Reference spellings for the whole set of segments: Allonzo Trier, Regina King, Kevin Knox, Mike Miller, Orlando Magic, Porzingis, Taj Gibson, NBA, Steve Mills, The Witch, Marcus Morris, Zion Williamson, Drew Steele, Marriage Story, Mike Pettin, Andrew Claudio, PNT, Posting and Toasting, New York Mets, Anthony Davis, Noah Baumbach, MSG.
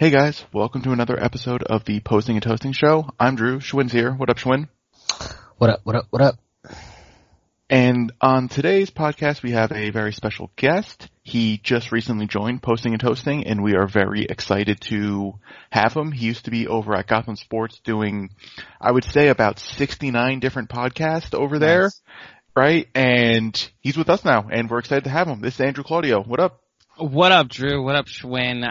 Hey guys, welcome to another episode of the Posting and Toasting Show. I'm Drew. Schwinn's here. What up, Schwinn? What up? And on today's podcast, we have a very special guest. He just recently joined Posting and Toasting, and we are very excited to have him. He used to be over at Gotham Sports doing, I would say, about 69 different podcasts over there, right? And he's with us now, and we're excited to have him. This is Andrew Claudio. What up? What up, Drew? What up, Schwinn?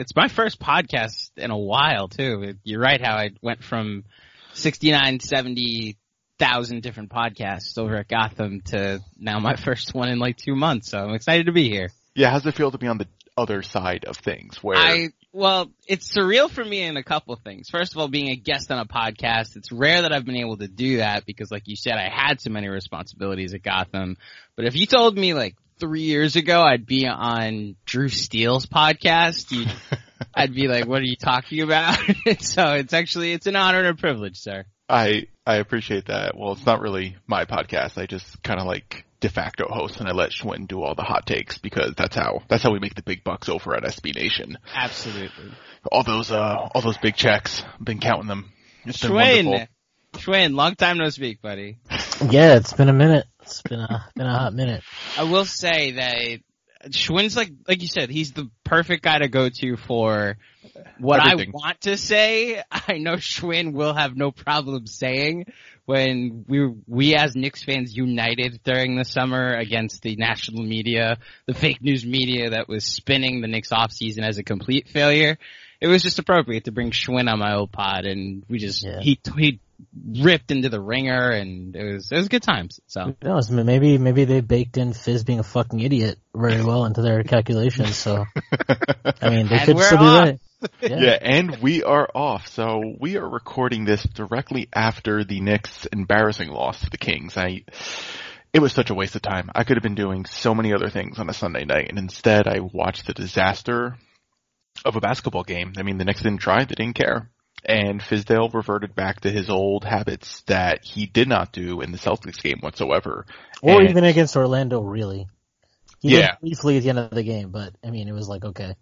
It's my first podcast in a while, too. You're right how I went from 69, 70,000 different podcasts over at Gotham to now my first one in like 2 months, so I'm excited to be here. Yeah, how's it feel to be on the other side of things? Well, it's surreal for me in a couple of things. First of all, being a guest on a podcast, it's rare that I've been able to do that because, like you said, I had so many responsibilities at Gotham. But if you told me like 3 years ago I'd be on Drew Steele's podcast, I'd be like, what are you talking about? So it's an honor and a privilege, sir. I appreciate that. Well, it's not really my podcast. I just kind of like de facto host, and I let Schwinn do all the hot takes because that's how we make the big bucks over at SB Nation. Absolutely. All those big checks. I've been counting them. It's been wonderful. Schwinn, long time no speak, buddy. Yeah, it's been a minute. It's been a hot minute. I will say that Schwinn's like you said, he's the perfect guy to go to for what everything. I want to say, I know Schwinn will have no problem saying when we as Knicks fans united during the summer against the national media, the fake news media that was spinning the Knicks offseason as a complete failure. It was just appropriate to bring Schwinn on my old pod, and we just he ripped into the ringer, and it was good times. So maybe they baked in Fizz being a fucking idiot very well into their calculations. So I mean, they could still be right. Yeah, and we are off. So we are recording this directly after the Knicks' embarrassing loss to the Kings. It was such a waste of time. I could have been doing so many other things on a Sunday night, and instead I watched the disaster of a basketball game. I mean, the Knicks didn't try. They didn't care. And Fizdale reverted back to his old habits that he did not do in the Celtics game whatsoever. Or even against Orlando, really. He did briefly at the end of the game, but, I mean, it was like, okay.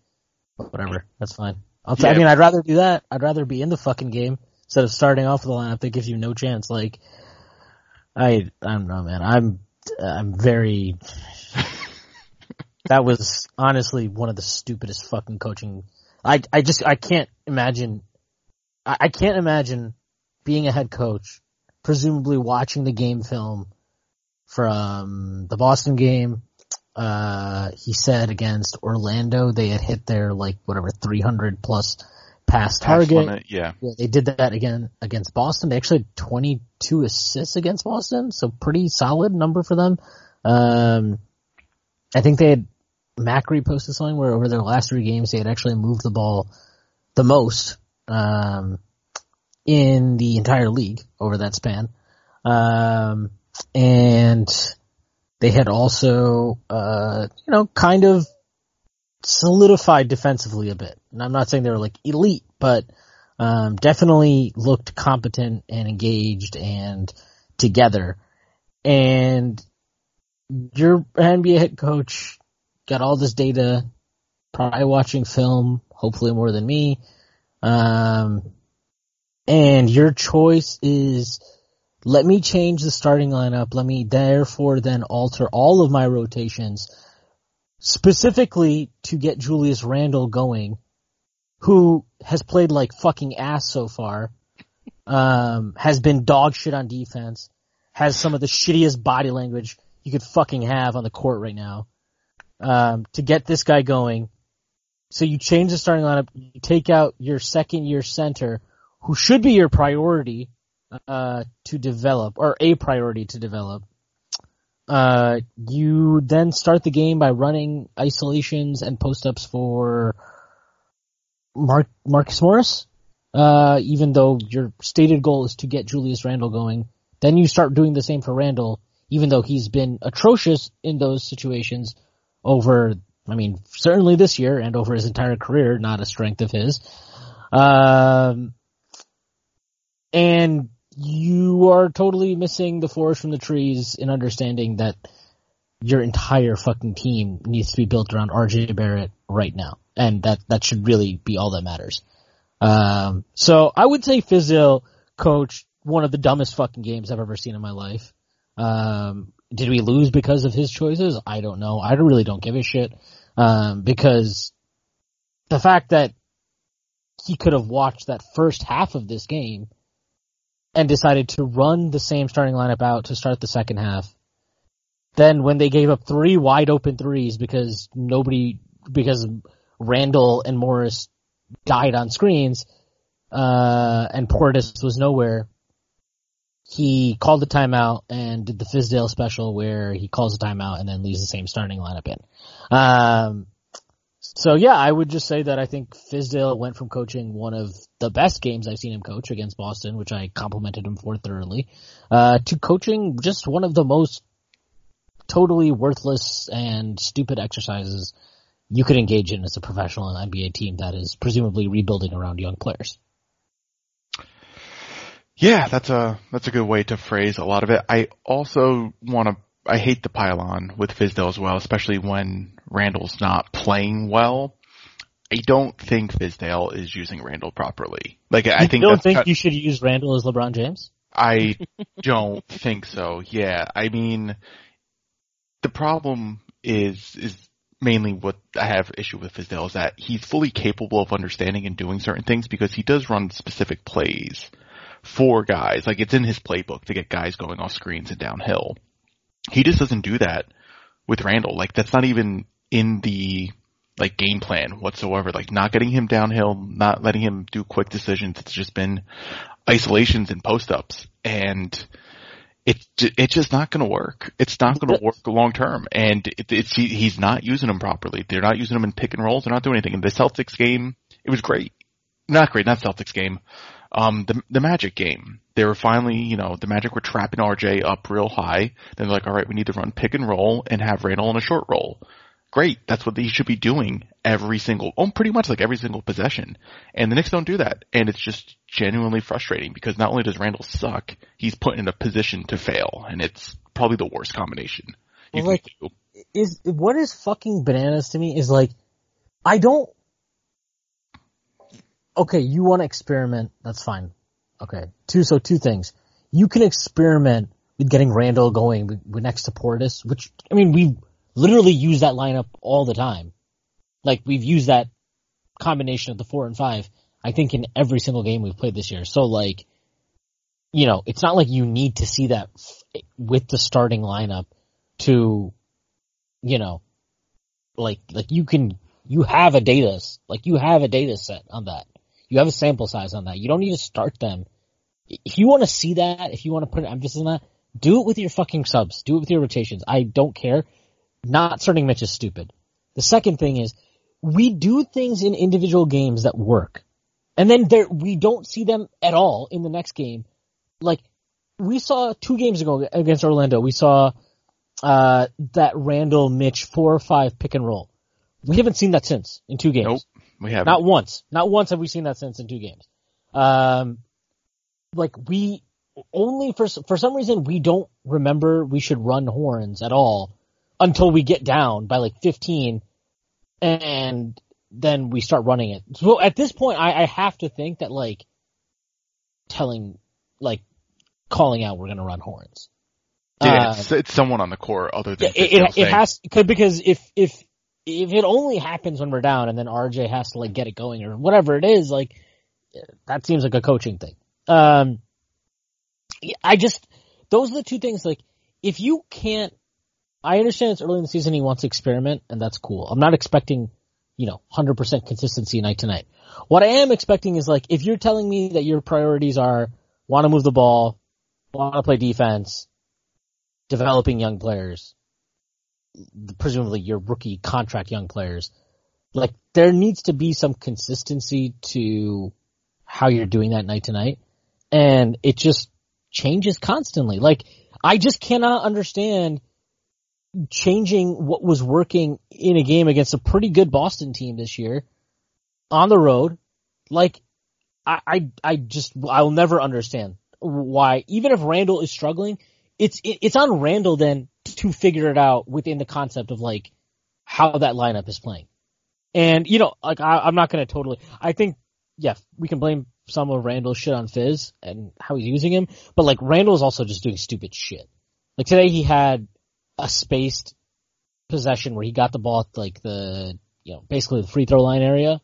Whatever. That's fine. I mean, I'd rather do that. I'd rather be in the fucking game instead of starting off with a lineup that gives you no chance. Like, I don't know, man. I'm very, that was honestly one of the stupidest fucking coaching. I can't imagine being a head coach, presumably watching the game film from the Boston game. He said against Orlando, they had hit their, 300 plus pass target. Limit, yeah. They did that again against Boston. They actually had 22 assists against Boston, so pretty solid number for them. I think they had, Macri posted something where over their last three games, they had actually moved the ball the most, in the entire league over that span. And they had also, kind of solidified defensively a bit. And I'm not saying they were elite, but, definitely looked competent and engaged and together. And your NBA head coach got all this data, probably watching film, hopefully more than me. And your choice is, let me change the starting lineup. Let me therefore then alter all of my rotations specifically to get Julius Randle going, who has played like fucking ass so far, has been dog shit on defense, has some of the shittiest body language you could fucking have on the court right now, to get this guy going. So you change the starting lineup, you take out your second-year center, who should be your priority to develop, or a priority to develop. You then start the game by running isolations and post-ups for Marcus Morris, even though your stated goal is to get Julius Randle going. Then you start doing the same for Randle, even though he's been atrocious in those situations certainly this year and over his entire career, not a strength of his. And you are totally missing the forest from the trees in understanding that your entire fucking team needs to be built around RJ Barrett right now. And that should really be all that matters. So I would say Fizdale coached one of the dumbest fucking games I've ever seen in my life. Did we lose because of his choices? I don't know. I really don't give a shit. Because the fact that he could have watched that first half of this game and decided to run the same starting lineup out to start the second half. Then when they gave up three wide open threes because Randle and Morris died on screens, and Portis was nowhere, he called the timeout and did the Fizdale special where he calls the timeout and then leaves the same starting lineup in. So yeah, I would just say that I think Fizdale went from coaching one of the best games I've seen him coach against Boston, which I complimented him for thoroughly, to coaching just one of the most totally worthless and stupid exercises you could engage in as a professional and NBA team that is presumably rebuilding around young players. Yeah, that's a good way to phrase a lot of it. I also I hate the pile on with Fizdale as well, especially when Randle's not playing well. I don't think Fizdale is using Randle properly. You should use Randle as LeBron James? I don't think so. Yeah. I mean, the problem is mainly what I have issue with Fizdale is that he's fully capable of understanding and doing certain things because he does run specific plays for guys. Like, it's in his playbook to get guys going off screens and downhill. He just doesn't do that with Randle. Like, that's not even in the, like, game plan whatsoever. Like, not getting him downhill, not letting him do quick decisions. It's just been isolations and post-ups. And it's just not going to work. It's not going to work long term. And he's not using them properly. They're not using them in pick and rolls. They're not doing anything. In the Celtics game, it was great. Not great, not Celtics game. The Magic game, they were finally, the Magic were trapping RJ up real high. Then they're like, all right, we need to run pick and roll and have Randle on a short roll. Great. That's what he should be doing pretty much like every single possession. And the Knicks don't do that. And it's just genuinely frustrating because not only does Randle suck, he's put in a position to fail. And it's probably the worst combination you can do. What is fucking bananas to me is okay, you want to experiment. That's fine. Okay. Two things. You can experiment with getting Randle going next to Portis, which, I mean, we literally use that lineup all the time. Like, we've used that combination of the 4 and 5, I think, in every single game we've played this year. So, like, it's not like you need to see that with the starting lineup to, you have a data set on that. You have a sample size on that. You don't need to start them. If you want to see that, if you want to put an emphasis on that, do it with your fucking subs. Do it with your rotations. I don't care. Not starting Mitch is stupid. The second thing is, we do things in individual games that work. And then we don't see them at all in the next game. Like, we saw 2 games ago against Orlando, we saw that Randle Mitch 4 or 5 pick and roll. We haven't seen that since in 2 games. Nope, we haven't. Not once have we seen that since in 2 games. For some reason, we don't remember we should run horns at all until we get down by 15 and then we start running it. So at this point, I have to think that calling out we're going to run horns. Yeah, it's someone on the court other than it has, because if it only happens when we're down and then RJ has to get it going or whatever it is, that seems like a coaching thing. Those are the 2 things. If you can't, I understand it's early in the season, he wants to experiment, and that's cool. I'm not expecting, 100% consistency night to night. What I am expecting is if you're telling me that your priorities are want to move the ball, want to play defense, developing young players, presumably your rookie contract young players, there needs to be some consistency to how you're doing that night to night, and it just changes constantly. I just cannot understand changing what was working in a game against a pretty good Boston team this year on the road. I'll never understand why, even if Randle is struggling, it's on Randle then to figure it out within the concept of how that lineup is playing. And, you know, like I'm not going to totally – I think, yeah, we can blame some of Randall's shit on Fizz and how he's using him. But, like, Randall's also just doing stupid shit. Like, today he had a spaced possession where he got the ball at, like, the – you know, basically the free throw line area.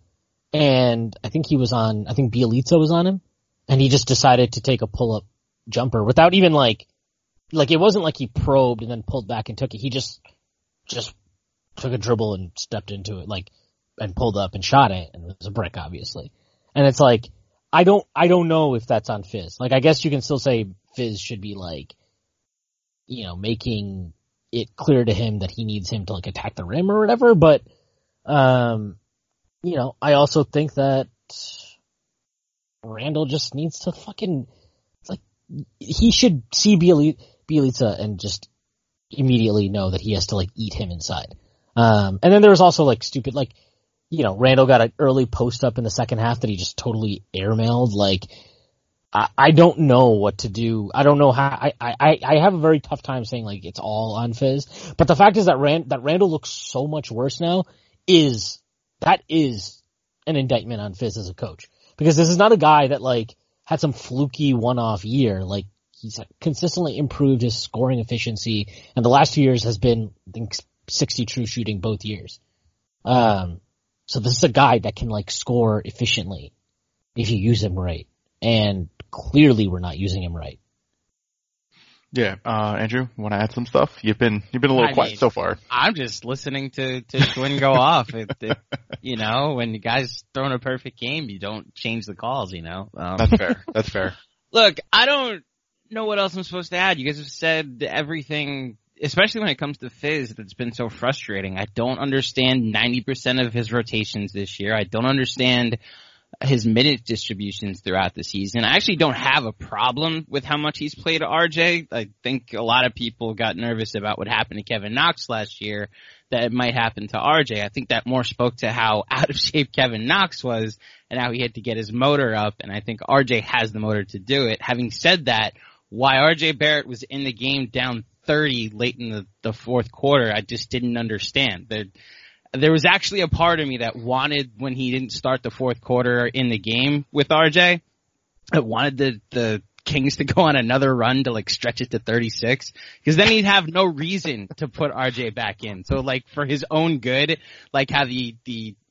And I think he was on – I think Bielitsa was on him. And he just decided to take a pull-up jumper without even, like it wasn't like he probed and then pulled back and took it. He just took a dribble and stepped into it, like, and pulled up and shot it, and it was a brick, obviously. And it's like, I don't know if that's on Fizz. Like, I guess you can still say Fizz should be, like, you know, making it clear to him that he needs him to, like, attack the rim or whatever, but, you know, I also think that Randall just needs to fucking, it's like, he should see Bielitsa and just immediately know that he has to, like, eat him inside. And then there was also, like, stupid, like, you know, Randall got an early post up in the second half that he just totally airmailed. Like, I don't know what to do. I don't know how. I have a very tough time saying, like, it's all on Fizz. But the fact is that Randall looks so much worse now is an indictment on Fizz as a coach. Because this is not a guy that, like, had some fluky one-off year. Like, he's consistently improved his scoring efficiency, and the last 2 years has been, I think, 60 true shooting both years. So this is a guy that can, like, score efficiently if you use him right. And clearly we're not using him right. Yeah, Andrew, want to add some stuff? You've been a little quiet so far. I'm just listening to Quinn go off. You know, when the guy's throwing a perfect game, you don't change the calls, you know. That's fair. That's fair. Look, I don't know what else I'm supposed to add. You guys have said everything, especially when it comes to Fizz, that's been so frustrating. I don't understand 90% of his rotations this year. I don't understand his minute distributions throughout the season. I actually don't have a problem with how much he's played RJ. I think a lot of people got nervous about what happened to Kevin Knox last year, that it might happen to RJ. I think that more spoke to how out of shape Kevin Knox was and how he had to get his motor up, and I think RJ has the motor to do it. Having said that, why RJ Barrett was in the game down 30 late in the fourth quarter, I just didn't understand. There was actually a part of me that wanted, when he didn't start the fourth quarter in the game with RJ, I wanted the Kings to go on another run to, like, stretch it to 36, because then he'd have no reason to put RJ back in. So, like, for his own good, like how the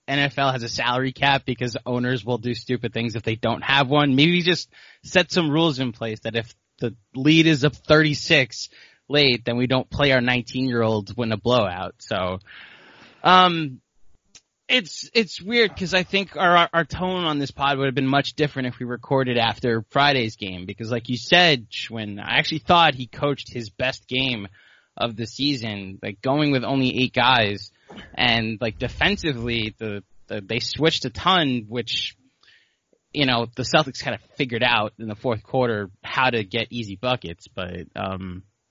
NFL has a salary cap because owners will do stupid things if they don't have one, maybe just set some rules in place that if the lead is up 36 late, then we don't play our 19-year-olds when a blowout. So it's weird, because I think our tone on this pod would have been much different if we recorded after Friday's game, because, like you said, Schwinn, I actually thought he coached his best game of the season, like going with only 8 guys, and, like, defensively they switched a ton, which, you know, the Celtics kind of figured out in the fourth quarter how to get easy buckets. But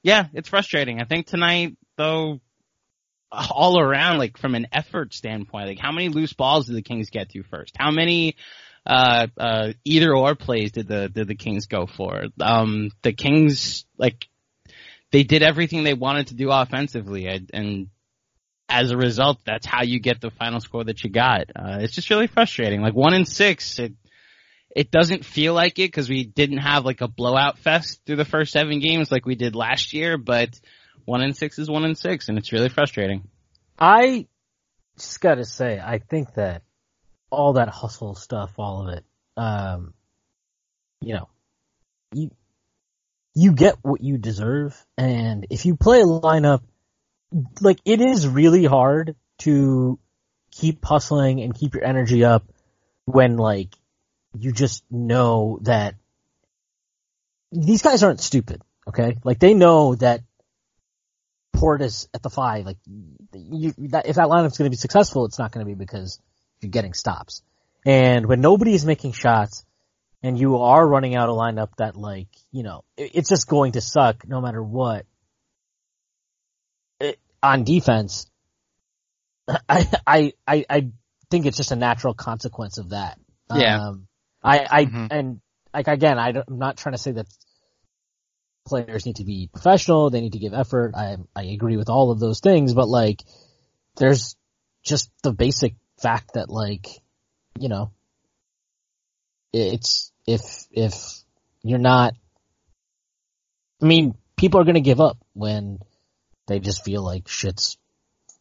yeah, it's frustrating. I think tonight, though, all around, like, from an effort standpoint, like, how many loose balls did the Kings get to first? How many either or plays did the Kings go for? The Kings, like, they did everything they wanted to do offensively, and as a result, that's how you get the final score that you got. It's just really frustrating. Like, 1-6, it doesn't feel like it, because we didn't have, like, a blowout fest through the first 7 games like we did last year, but 1-6 is 1-6, and it's really frustrating. I just gotta say, I think that all that hustle stuff, all of it, you know, you get what you deserve, and if you play a lineup, like, it is really hard to keep hustling and keep your energy up when, like, you just know that these guys aren't stupid, okay? Like, they know that Portis at the 5, like, if that lineup's going to be successful, it's not going to be because you're getting stops. And when nobody is making shots and you are running out a lineup that, like, you know, it's just going to suck no matter what, on defense, I think it's just a natural consequence of that. Yeah. And, like, again, I'm not trying to say that players need to be professional, they need to give effort. I agree with all of those things, but, like, there's just the basic fact that, like, you know, it's if you're not, I mean, people are going to give up when they just feel like shit's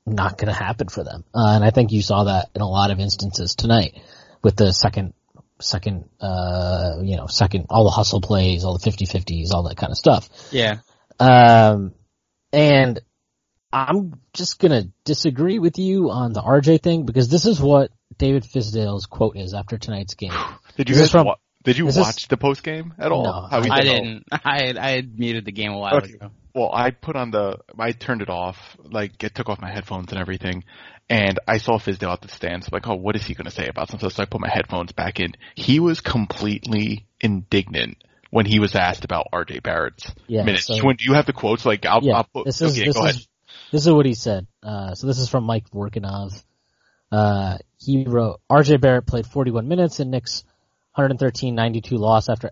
not going to happen for them. And I think you saw that in a lot of instances tonight with the second, all the hustle plays, all the 50-50s, all that kind of stuff. Yeah. And I'm just going to disagree with you on the RJ thing, because this is what David Fizdale's quote is after tonight's game. Did you watch the post game at all? No, I didn't. I had muted the game a while ago. Well, I turned it off, like, it took off my headphones and everything, and I saw Fizdale at the stand, so I'm like, oh, what is he going to say about something? So I put my headphones back in. He was completely indignant when he was asked about RJ Barrett's minutes. So, do you have the quotes? Like, I'll put, this is what he said. So this is from Mike Workinov. He wrote, RJ Barrett played 41 minutes in Knicks' 113-92 loss after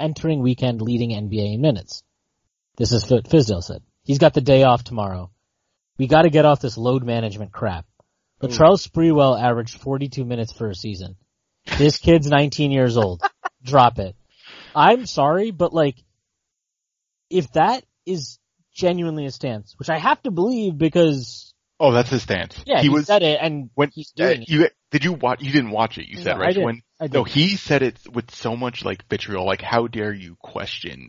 entering weekend leading NBA in minutes. This is what Fizdale said. He's got the day off tomorrow. We got to get off this load management crap. Latrell Sprewell averaged 42 minutes for a season. This kid's 19 years old. Drop it. I'm sorry, but, like, if that is genuinely a stance, which I have to believe because... Oh, that's his stance. Yeah, he said it, and when, he's doing it. Did you watch? You didn't watch it, you said, right? No, he said it with so much, like, vitriol, like, how dare you question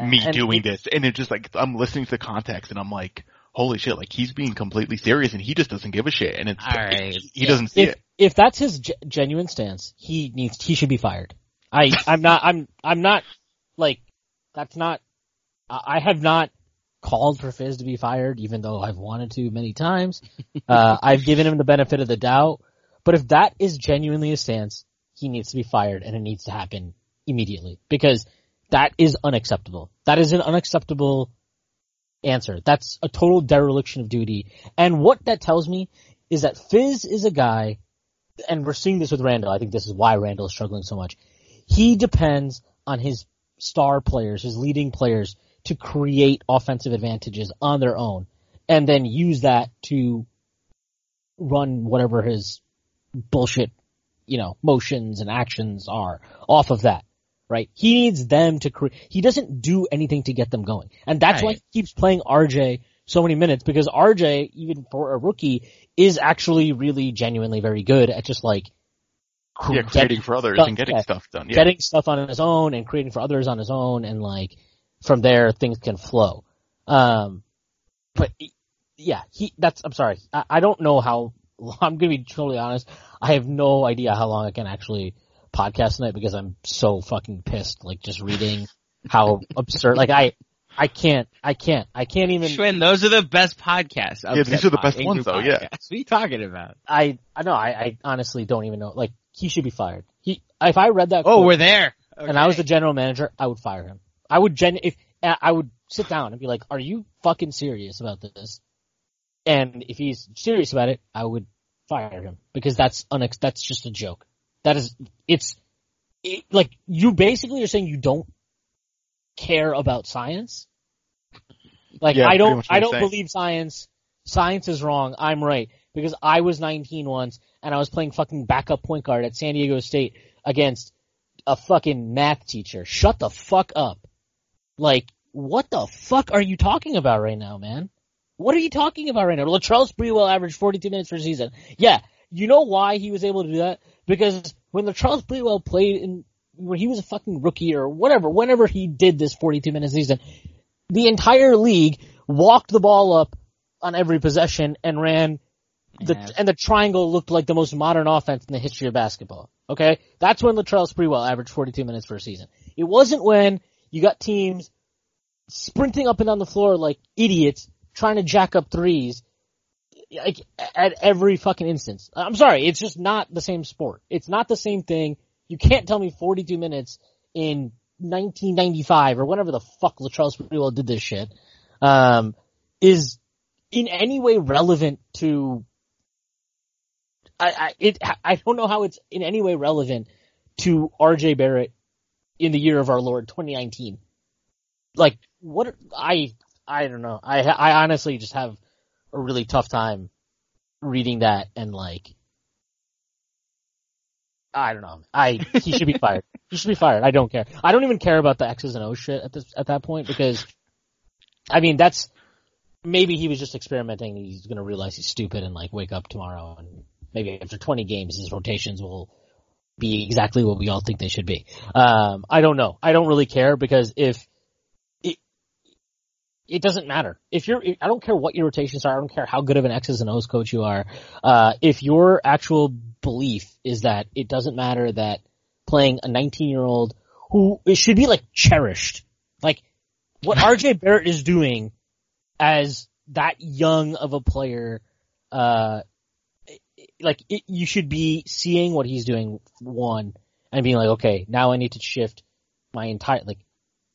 me doing this? And it's just, like, I'm listening to the context, and I'm like, holy shit, like, he's being completely serious, and he just doesn't give a shit, and it's, right. He doesn't see it. If that's his genuine stance, he should be fired. I have not called for Fizz to be fired, even though I've wanted to many times. I've given him the benefit of the doubt. But if that is genuinely a stance, he needs to be fired, and it needs to happen immediately, because that is unacceptable. That is an unacceptable answer. That's a total dereliction of duty. And what that tells me is that Fizz is a guy, and we're seeing this with Randall. I think this is why Randall is struggling so much. He depends on his star players, his leading players, to create offensive advantages on their own, and then use that to run whatever his bullshit, you know, motions and actions are off of that, right? He needs them to create. He doesn't do anything to get them going. And that's why he keeps playing RJ so many minutes, because RJ, even for a rookie, is actually really genuinely very good at just, like, creating for others and getting stuff done. Yeah. Getting stuff on his own and creating for others on his own, and, like, from there things can flow. I'm sorry. I don't know how – I'm going to be totally honest. I have no idea how long I can actually podcast tonight, because I'm so fucking pissed, like, just reading how absurd – like, I can't even. Schwinn, those are the best podcasts. Yeah, these are the best ones, though. Yeah. What are you talking about? I know. I honestly don't even know. Like, he should be fired. If I read that. Oh, we're there. Okay. And I was the general manager, I would fire him. I would sit down and be like, "Are you fucking serious about this?" And if he's serious about it, I would fire him, because that's just a joke. That is, like, you basically are saying you don't care about science. Like, yeah, I don't believe science. Science is wrong. I'm right, because I was 19 once, and I was playing fucking backup point guard at San Diego State against a fucking math teacher. Shut the fuck up. Like, what the fuck are you talking about right now, man? What are you talking about right now? Latrell Sprewell averaged 42 minutes per season. Yeah, you know why he was able to do that? Because when Latrell Sprewell played when he was a fucking rookie or whatever, whenever he did this 42-minute season, the entire league walked the ball up on every possession and ran and the triangle looked like the most modern offense in the history of basketball. Okay? That's when Latrell Sprewell averaged 42 minutes per season. It wasn't when you got teams sprinting up and down the floor like idiots trying to jack up threes, like, at every fucking instance. I'm sorry, it's just not the same sport. It's not the same thing. You can't tell me 42 minutes in 1995 or whenever the fuck Latrell Sprewell did this shit is in any way relevant to. I don't know how it's in any way relevant to RJ Barrett in the year of our Lord 2019. Like, what? I don't know. I honestly just have a really tough time reading that and, like, I don't know. He should be fired. He should be fired. I don't care. I don't even care about the X's and O's shit at that point because, I mean, that's maybe he was just experimenting. And he's gonna realize he's stupid and like wake up tomorrow and maybe after 20 games his rotations will be exactly what we all think they should be. I don't know. I don't really care because if it doesn't matter if you're. I don't care what your rotations are. I don't care how good of an X's and O's coach you are. If your actual belief is that it doesn't matter that playing a 19-year-old who it should be like cherished, like what RJ Barrett is doing as that young of a player, you should be seeing what he's doing one and being like, okay, now I need to shift my entire like.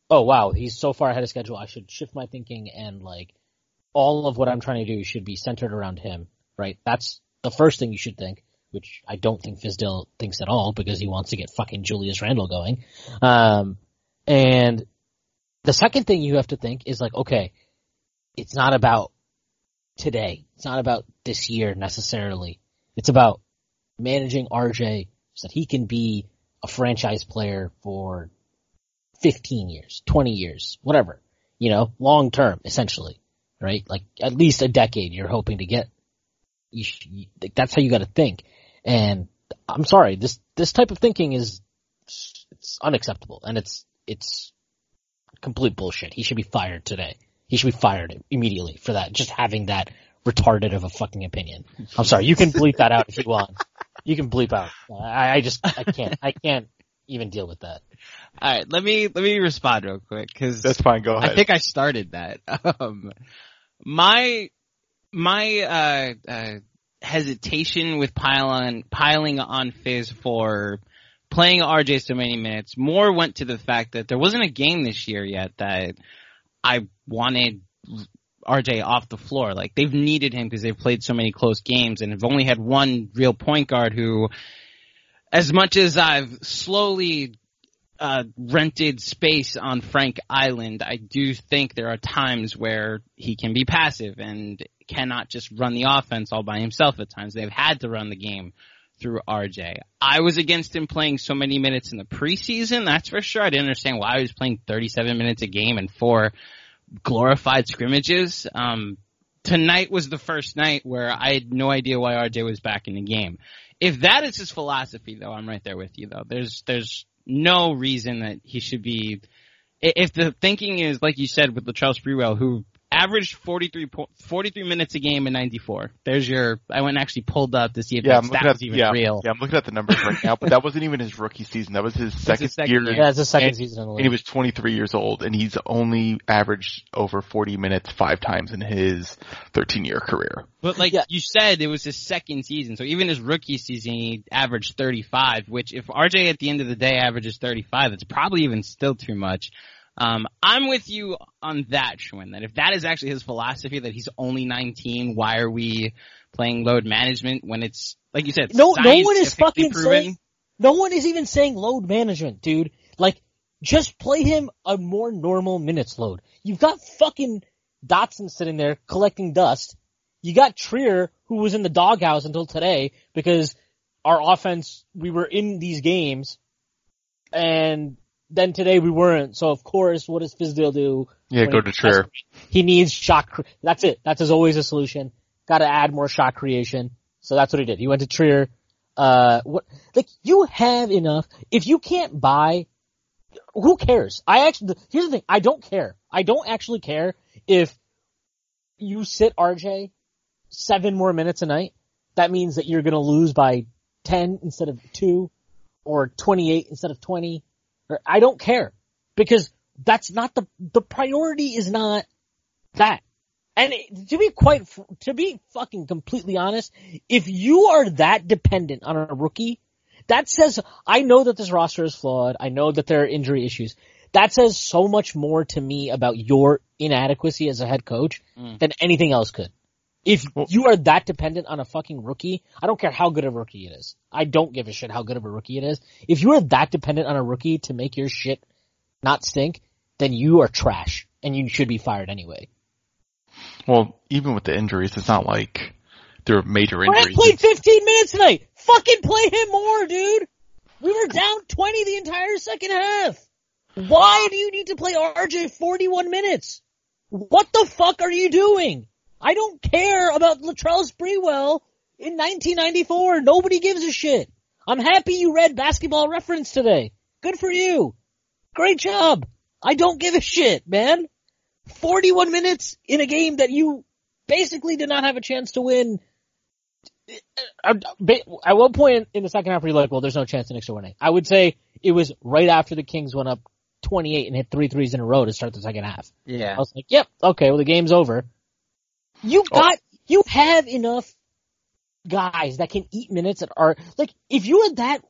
Oh wow, he's so far ahead of schedule, I should shift my thinking and like all of what I'm trying to do should be centered around him, right? That's the first thing you should think, which I don't think Fizdale thinks at all because he wants to get fucking Julius Randle going. And the second thing you have to think is like, okay, it's not about today. It's not about this year necessarily. It's about managing RJ so that he can be a franchise player for 15 years, 20 years, whatever, you know, long term, essentially, right? Like at least a decade you're hoping to get. That's how you got to think. And I'm sorry, this type of thinking is, it's unacceptable and it's complete bullshit. He should be fired today. He should be fired immediately for that, just having that retarded of a fucking opinion. I'm sorry. You can bleep that out if you want. You can bleep out. I can't even deal with that. All right, let me respond real quick because that's fine. Go ahead. I think I started that. My hesitation with piling on Fizz for playing RJ so many minutes more went to the fact that there wasn't a game this year yet that I wanted RJ off the floor. Like they've needed him because they've played so many close games and have only had one real point guard who. As much as I've slowly rented space on Frank Island, I do think there are times where he can be passive and cannot just run the offense all by himself at times. They've had to run the game through RJ. I was against him playing so many minutes in the preseason, that's for sure. I didn't understand why he was playing 37 minutes a game and 4 glorified scrimmages. Tonight was the first night where I had no idea why RJ was back in the game. If that is his philosophy, though, I'm right there with you, though. There's no reason that he should be – if the thinking is, like you said, with Latrell Sprewell, who averaged 43 minutes a game in 94. There's your – I went and actually pulled up to see if that stat was even real. Yeah, I'm looking at the numbers right now, but that wasn't even his rookie season. That was his second year. Yeah, it's his second season in the league. And he was 23 years old, and he's only averaged over 40 minutes 5 times in his 13-year career. But like you said, it was his second season. So even his rookie season, he averaged 35, which if RJ at the end of the day averages 35, it's probably even still too much. I'm with you on that, Schwinn, that if that is actually his philosophy, that he's only 19, why are we playing load management when it's, like you said, no one is fucking proven? No one is even saying load management, dude. Like, just play him a more normal minutes load. You've got fucking Dotson sitting there collecting dust. You got Trier, who was in the doghouse until today because our offense, we were in these games and then today we weren't. So of course, what does Fizdale do? Yeah, go to Trier. He needs shot. That's it. That's always a solution. Got to add more shot creation. So that's what he did. He went to Trier. You have enough. If you can't buy, who cares? Here's the thing. I don't care. I don't actually care if you sit RJ 7 more minutes a night. That means that you're going to lose by 10 instead of 2 or 28 instead of 20. I don't care because that's not the priority is not that. And to be fucking completely honest, if you are that dependent on a rookie, that says, I know that this roster is flawed. I know that there are injury issues. That says so much more to me about your inadequacy as a head coach than anything else could. If you are that dependent on a fucking rookie, I don't care how good of a rookie it is. I don't give a shit how good of a rookie it is. If you are that dependent on a rookie to make your shit not stink, then you are trash and you should be fired anyway. Well, even with the injuries, it's not like there are major injuries. I played 15 minutes tonight. Fucking play him more, dude. We were down 20 the entire second half. Why do you need to play RJ 41 minutes? What the fuck are you doing? I don't care about Latrell Sprewell in 1994. Nobody gives a shit. I'm happy you read Basketball Reference today. Good for you. Great job. I don't give a shit, man. 41 minutes in a game that you basically did not have a chance to win. At one point in the second half, you're like, well, there's no chance the Knicks are winning. I would say it was right after the Kings went up 28 and hit 3 threes in a row to start the second half. Yeah. I was like, yep, okay, well, the game's over. You have enough guys that can eat minutes that are, like, if you had that,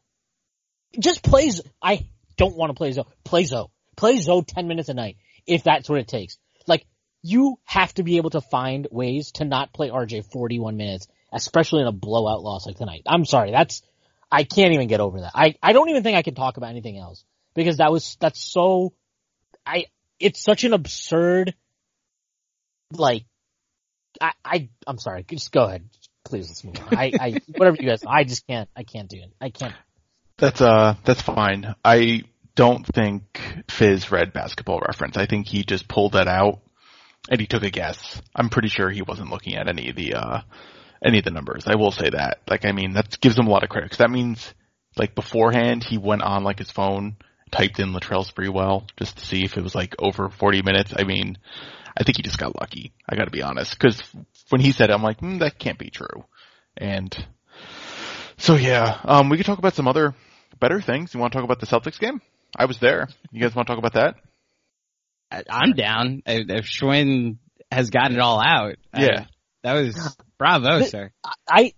just play, I don't want to play Zoe. Play Zoe. Play Zoe 10 minutes a night, if that's what it takes. Like, you have to be able to find ways to not play RJ 41 minutes, especially in a blowout loss like tonight. I'm sorry, I can't even get over that. I don't even think I can talk about anything else, because it's such an absurd, like, I'm sorry, just go ahead. Please, let's move on. Whatever you guys, I can't do it. I can't. That's fine. I don't think Fizz read Basketball Reference. I think he just pulled that out and he took a guess. I'm pretty sure he wasn't looking at any of the numbers. I will say that. Like, I mean, that gives him a lot of credit, because that means, like, beforehand he went on, like, his phone, typed in Latrell Sprewell just to see if it was, like, over 40 minutes. I mean, I think he just got lucky. I gotta be honest, because when he said it, I'm like, that can't be true. And so, yeah, we could talk about some other better things. You want to talk about the Celtics game? I was there. You guys want to talk about that? I'm down. If Schwinn has gotten it all out. Yeah. That was bravo, sir. I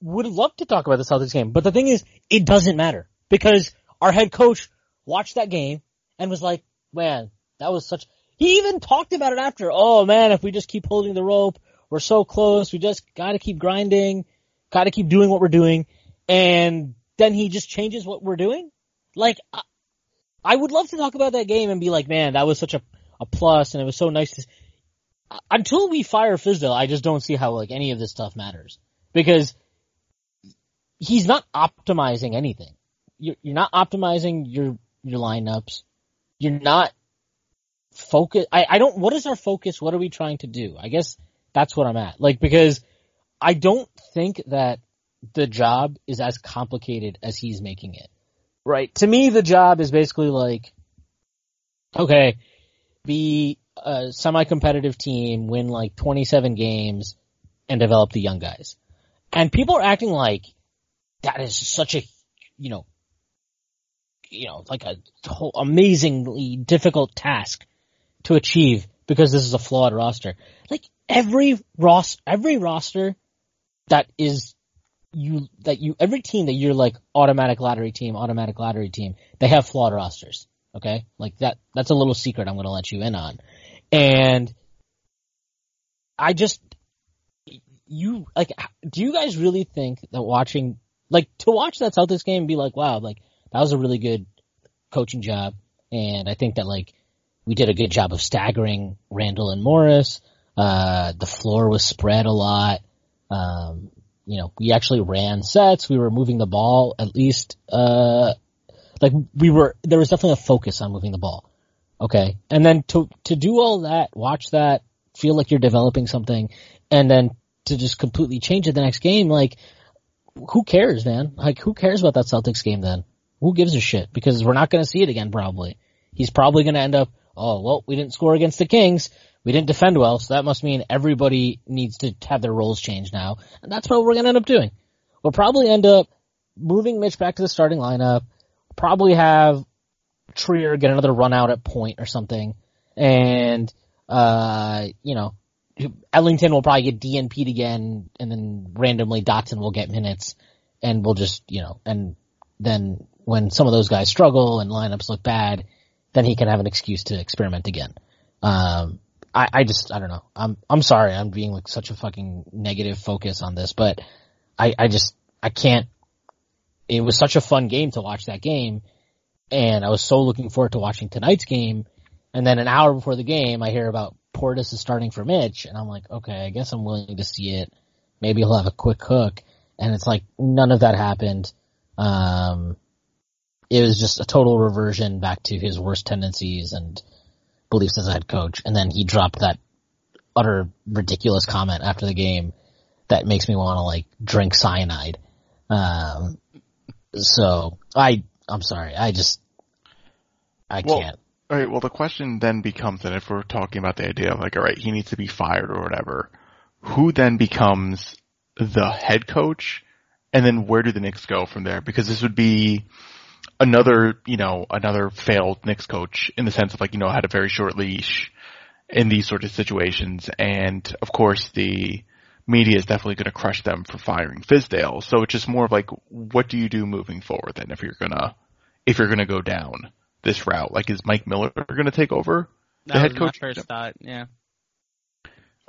would love to talk about the Celtics game, but the thing is, it doesn't matter, because our head coach watched that game and was like, man, that was such... He even talked about it after. Oh, man, if we just keep holding the rope, we're so close. We just got to keep grinding, got to keep doing what we're doing. And then he just changes what we're doing. Like, I would love to talk about that game and be like, man, that was such a plus, and it was so nice to... Until we fire Fizdale, I just don't see how, like, any of this stuff matters, because he's not optimizing anything. You're not optimizing your lineups. You're not focus. I don't. What is our focus? What are we trying to do? I guess that's what I'm at. Like, because I don't think that the job is as complicated as he's making it. Right. To me, the job is basically like, okay, be a semi-competitive team, win like 27 games, and develop the young guys. And people are acting like that is such a, like a whole amazingly difficult task to achieve, because this is a flawed roster. Like, every roster that is every team that you're like automatic lottery team, they have flawed rosters. Okay? Like, that's a little secret I'm going to let you in on. And I just, do you guys really think that to watch that Celtics game and be like, wow, like, that was a really good coaching job, and I think that, like, we did a good job of staggering Randle and Morris. The floor was spread a lot. We actually ran sets. We were moving the ball at least, there was definitely a focus on moving the ball. Okay. And then to do all that, watch that, feel like you're developing something, and then to just completely change it the next game, like, who cares, man? Like, who cares about that Celtics game then? Who gives a shit? Because we're not going to see it again, probably. He's probably going to end up, oh, well, we didn't score against the Kings. We didn't defend well, so that must mean everybody needs to have their roles changed now. And that's what we're going to end up doing. We'll probably end up moving Mitch back to the starting lineup, probably have Trier get another run out at point or something, and, Ellington will probably get DNP'd again, and then randomly Dotson will get minutes, and we'll just, and then when some of those guys struggle and lineups look bad, then he can have an excuse to experiment again. I don't know. I'm sorry. I'm being like such a fucking negative focus on this, but I can't. It was such a fun game to watch that game, and I was so looking forward to watching tonight's game. And then an hour before the game, I hear about Portis is starting for Mitch, and I'm like, okay, I guess I'm willing to see it. Maybe he'll have a quick hook. And it's like, none of that happened. it was just a total reversion back to his worst tendencies and beliefs as a head coach. And then he dropped that utter ridiculous comment after the game that makes me want to like drink cyanide. So I'm sorry, I can't. All right. Well, the question then becomes that if we're talking about the idea of like, all right, he needs to be fired or whatever, who then becomes the head coach? And then where do the Knicks go from there? Because this would be another, you know, another failed Knicks coach in the sense of like, you know, had a very short leash in these sort of situations. And of course the media is definitely going to crush them for firing Fizdale. So it's just more of like, what do you do moving forward then if you're going to go down this route? Like, is Mike Miller going to take over the head coach? That was my first thought, yeah.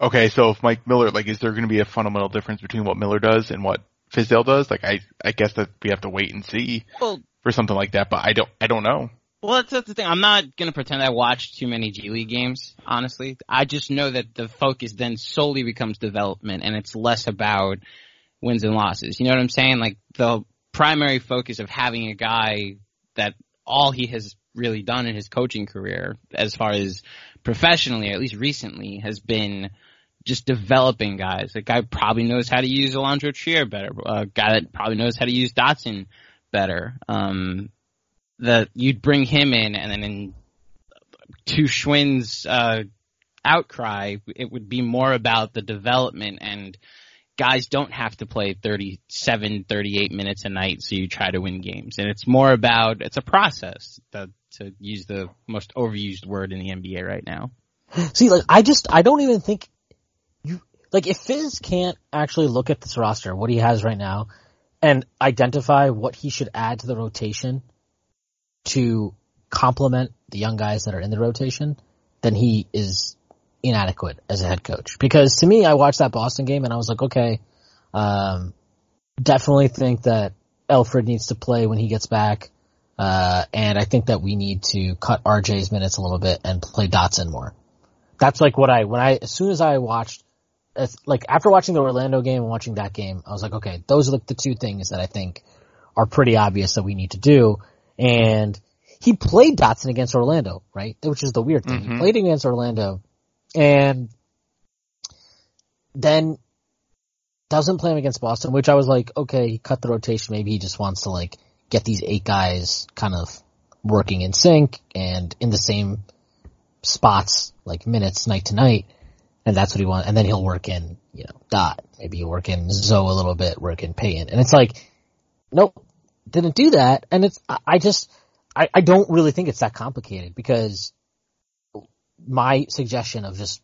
Okay, so if Mike Miller, like, is there going to be a fundamental difference between what Miller does and what Fizdale does? Like, I guess that we have to wait and see for something like that, but I don't know. Well, that's the thing. I'm not going to pretend I watched too many G League games, honestly. I just know that the focus then solely becomes development, and it's less about wins and losses. You know what I'm saying? Like, the primary focus of having a guy that all he has really done in his coaching career, as far as professionally, or at least recently, has been just developing guys. A guy probably knows how to use Allonzo Trier better. A guy that probably knows how to use Dotson better. That you'd bring him in, and then in Tu Schwin's outcry, it would be more about the development, and guys don't have to play 37, 38 minutes a night, so you try to win games. And it's more about, it's a process, to use the most overused word in the NBA right now. See, like, I don't even think you, like, if Fizz can't actually look at this roster, what he has right now, and identify what he should add to the rotation to complement the young guys that are in the rotation, then he is inadequate as a head coach. Because to me, I watched that Boston game and I was like, okay, definitely think that Elfrid needs to play when he gets back. And I think that we need to cut RJ's minutes a little bit and play Dotson more. That's like as soon as I watched, like after watching the Orlando game and watching that game, I was like, okay, those are like the two things that I think are pretty obvious that we need to do. And he played Dotson against Orlando, right? Which is the weird thing. Mm-hmm. He played against Orlando and then doesn't play him against Boston, which I was like, okay, he cut the rotation. Maybe he just wants to like get these 8 guys kind of working in sync and in the same spots, like minutes night to night. And that's what he wants. And then he'll work in, you know, Dot. Maybe he'll work in Zoe a little bit, work in Payton. And it's like, nope, didn't do that. And it's, I don't really think it's that complicated, because my suggestion of just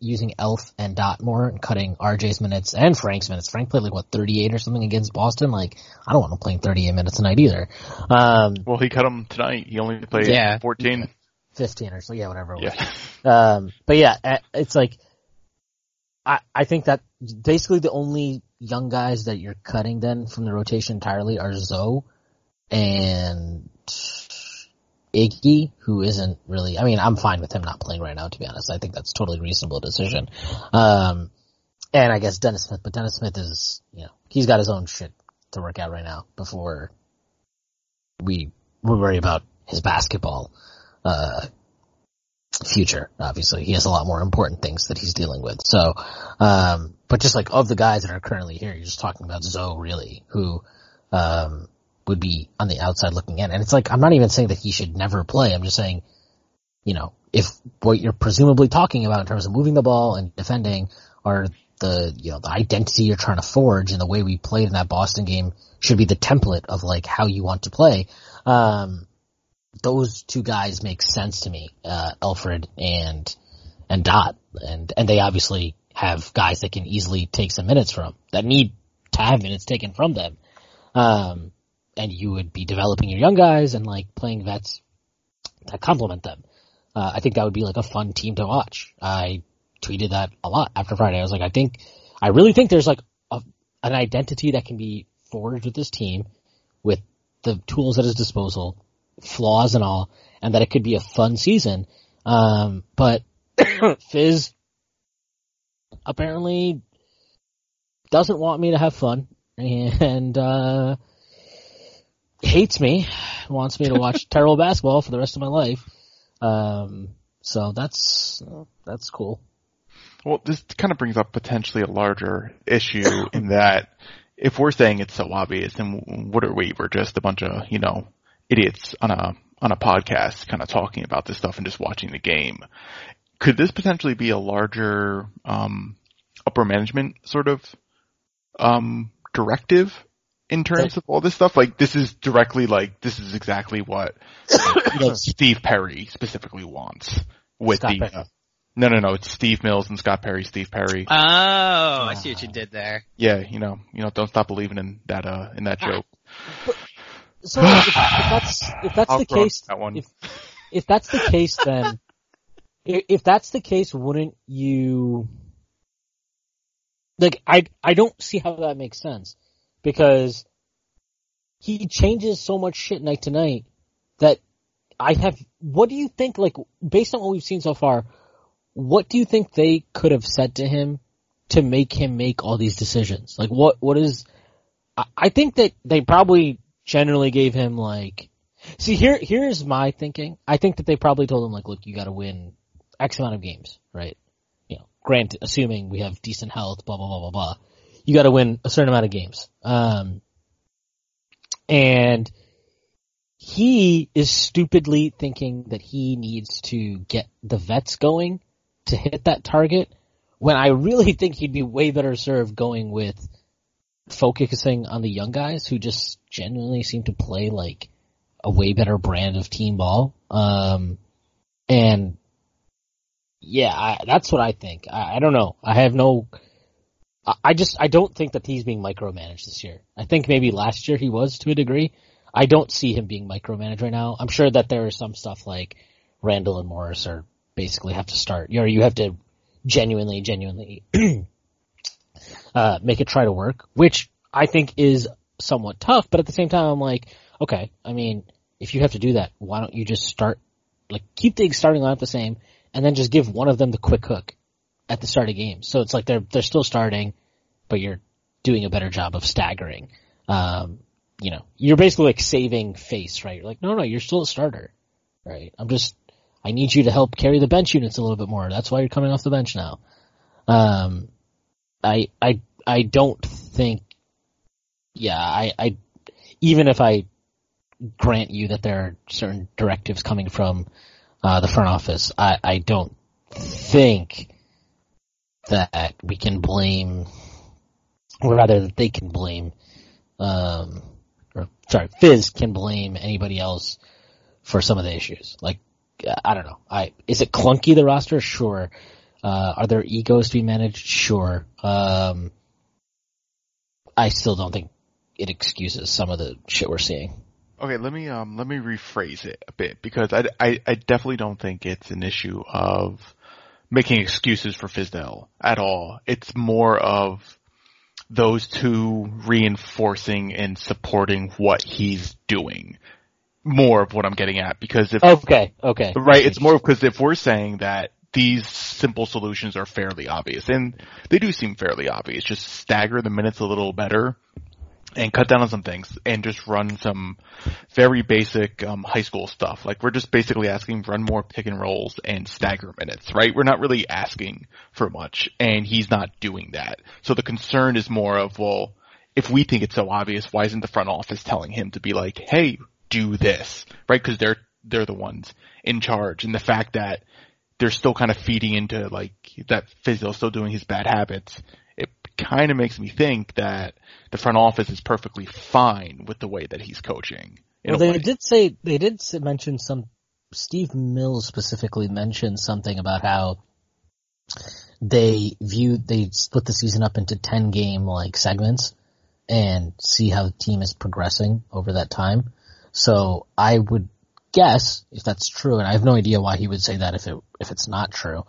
using Elf and Dot more and cutting RJ's minutes and Frank's minutes. Frank played like, what, 38 or something against Boston? Like, I don't want him playing 38 minutes a night either. Well, he cut him tonight. He only played 14. 15 or so, yeah, whatever it was. Yeah. But yeah, it's like, I think that basically the only young guys that you're cutting then from the rotation entirely are Zoe and Iggy, who isn't really, I mean, I'm fine with him not playing right now, to be honest. I think that's a totally reasonable decision. And I guess Dennis Smith, but Dennis Smith is, you know, he's got his own shit to work out right now before we worry about his basketball, future. Obviously, he has a lot more important things that he's dealing with. So, but just like of the guys that are currently here, you're just talking about Zoe really, who, would be on the outside looking in. And it's like, I'm not even saying that he should never play. I'm just saying, you know, if what you're presumably talking about in terms of moving the ball and defending are the, you know, the identity you're trying to forge, and the way we played in that Boston game should be the template of like how you want to play. Those two guys make sense to me, Elfrid and Dot. And they obviously have guys that can easily take some minutes from, that need to have minutes taken from them. And you would be developing your young guys and like playing vets that complement them. I think that would be like a fun team to watch. I tweeted that a lot after Friday. I was like, I really think there's like an identity that can be forged with this team with the tools at his disposal, flaws and all, and that it could be a fun season. But Fizz apparently doesn't want me to have fun, and hates me, wants me to watch terrible basketball for the rest of my life. So that's cool. Well, this kind of brings up potentially a larger issue in that if we're saying it's so obvious, then what are we? We're just a bunch of, idiots on a podcast kind of talking about this stuff and just watching the game. Could this potentially be a larger upper management sort of directive in terms of all this stuff? Like, this is exactly what Steve Perry specifically wants with Scott the No, it's Steve Mills and Scott Perry, Steve Perry. Oh, I see what you did there. Yeah, don't stop believing in that joke. But, so if that's the case, wouldn't you I don't see how that makes sense, because he changes so much shit night to night that what do you think, based on what we've seen so far, what do you think they could have said to him to make him make all these decisions? I think that they probably generally gave him here's my thinking. I think that they probably told him look, you gotta win X amount of games, right? Granted, assuming we have decent health, blah, blah, blah, blah, blah. You gotta win a certain amount of games. And he is stupidly thinking that he needs to get the vets going to hit that target, when I really think he'd be way better served going with focusing on the young guys who just genuinely seem to play a way better brand of team ball. That's what I think. I don't know. I don't think that he's being micromanaged this year. I think maybe last year he was to a degree. I don't see him being micromanaged right now. I'm sure that there is some stuff like Randall and Morris are basically have to start. You have to genuinely make it try to work, which I think is somewhat tough. But at the same time, I'm okay. I mean, if you have to do that, why don't you just start, keep the starting lineup the same, and then just give one of them the quick hook at the start of games. So it's they're still starting, but you're doing a better job of staggering. You're basically saving face, right? You're no, you're still a starter, right? I need you to help carry the bench units a little bit more. That's why you're coming off the bench now. I don't think, I even if I grant you that there are certain directives coming from the front office, I don't think that we can blame, or rather that they can blame, Fizz can blame anybody else for some of the issues. I don't know. Is it clunky, the roster? Sure. Are there egos to be managed? Sure. I still don't think it excuses some of the shit we're seeing. Okay, let me rephrase it a bit, because I definitely don't think it's an issue of making excuses for Fizdale at all. It's more of those two reinforcing and supporting what he's doing. More of what I'm getting at, because if okay, right, it's more because if we're saying that these simple solutions are fairly obvious, and they do seem fairly obvious, just stagger the minutes a little better. And cut down on some things and just run some very basic high school stuff. We're just basically asking run more pick and rolls and stagger minutes, right? We're not really asking for much, and he's not doing that. So the concern is more of, well, if we think it's so obvious, why isn't the front office telling him to be hey, do this, right? Because they're the ones in charge. And the fact that they're still kind of feeding into that Fizdale's still doing his bad habits, it kind of makes me think that the front office is perfectly fine with the way that he's coaching. Well, they did mention some, Steve Mills specifically mentioned something about how they split the season up into 10 game segments and see how the team is progressing over that time. So I would guess, if that's true, and I have no idea why he would say that if it's not true.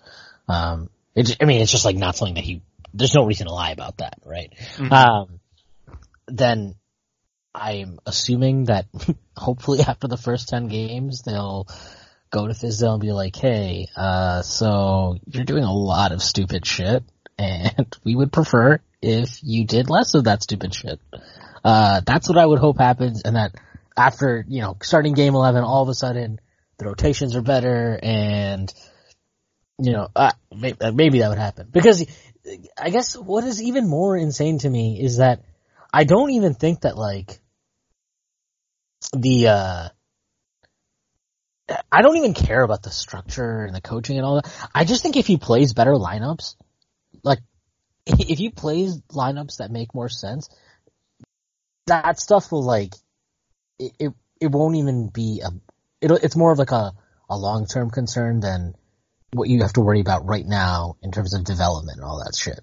It's just not something that there's no reason to lie about that, right? Mm-hmm. Then I'm assuming that hopefully after the first 10 games, they'll go to Fizdale and be hey, so you're doing a lot of stupid shit, and we would prefer if you did less of that stupid shit. That's what I would hope happens, and that after, you know, starting game 11, all of a sudden the rotations are better and, you know, maybe that would happen. Because I guess what is even more insane to me is that I don't even think that, like, I don't even care about the structure and the coaching and all that. I just think if he plays better lineups, like, if he plays lineups that make more sense, that stuff will, like, it won't even be it's more of like a long-term concern than what you have to worry about right now in terms of development and all that shit.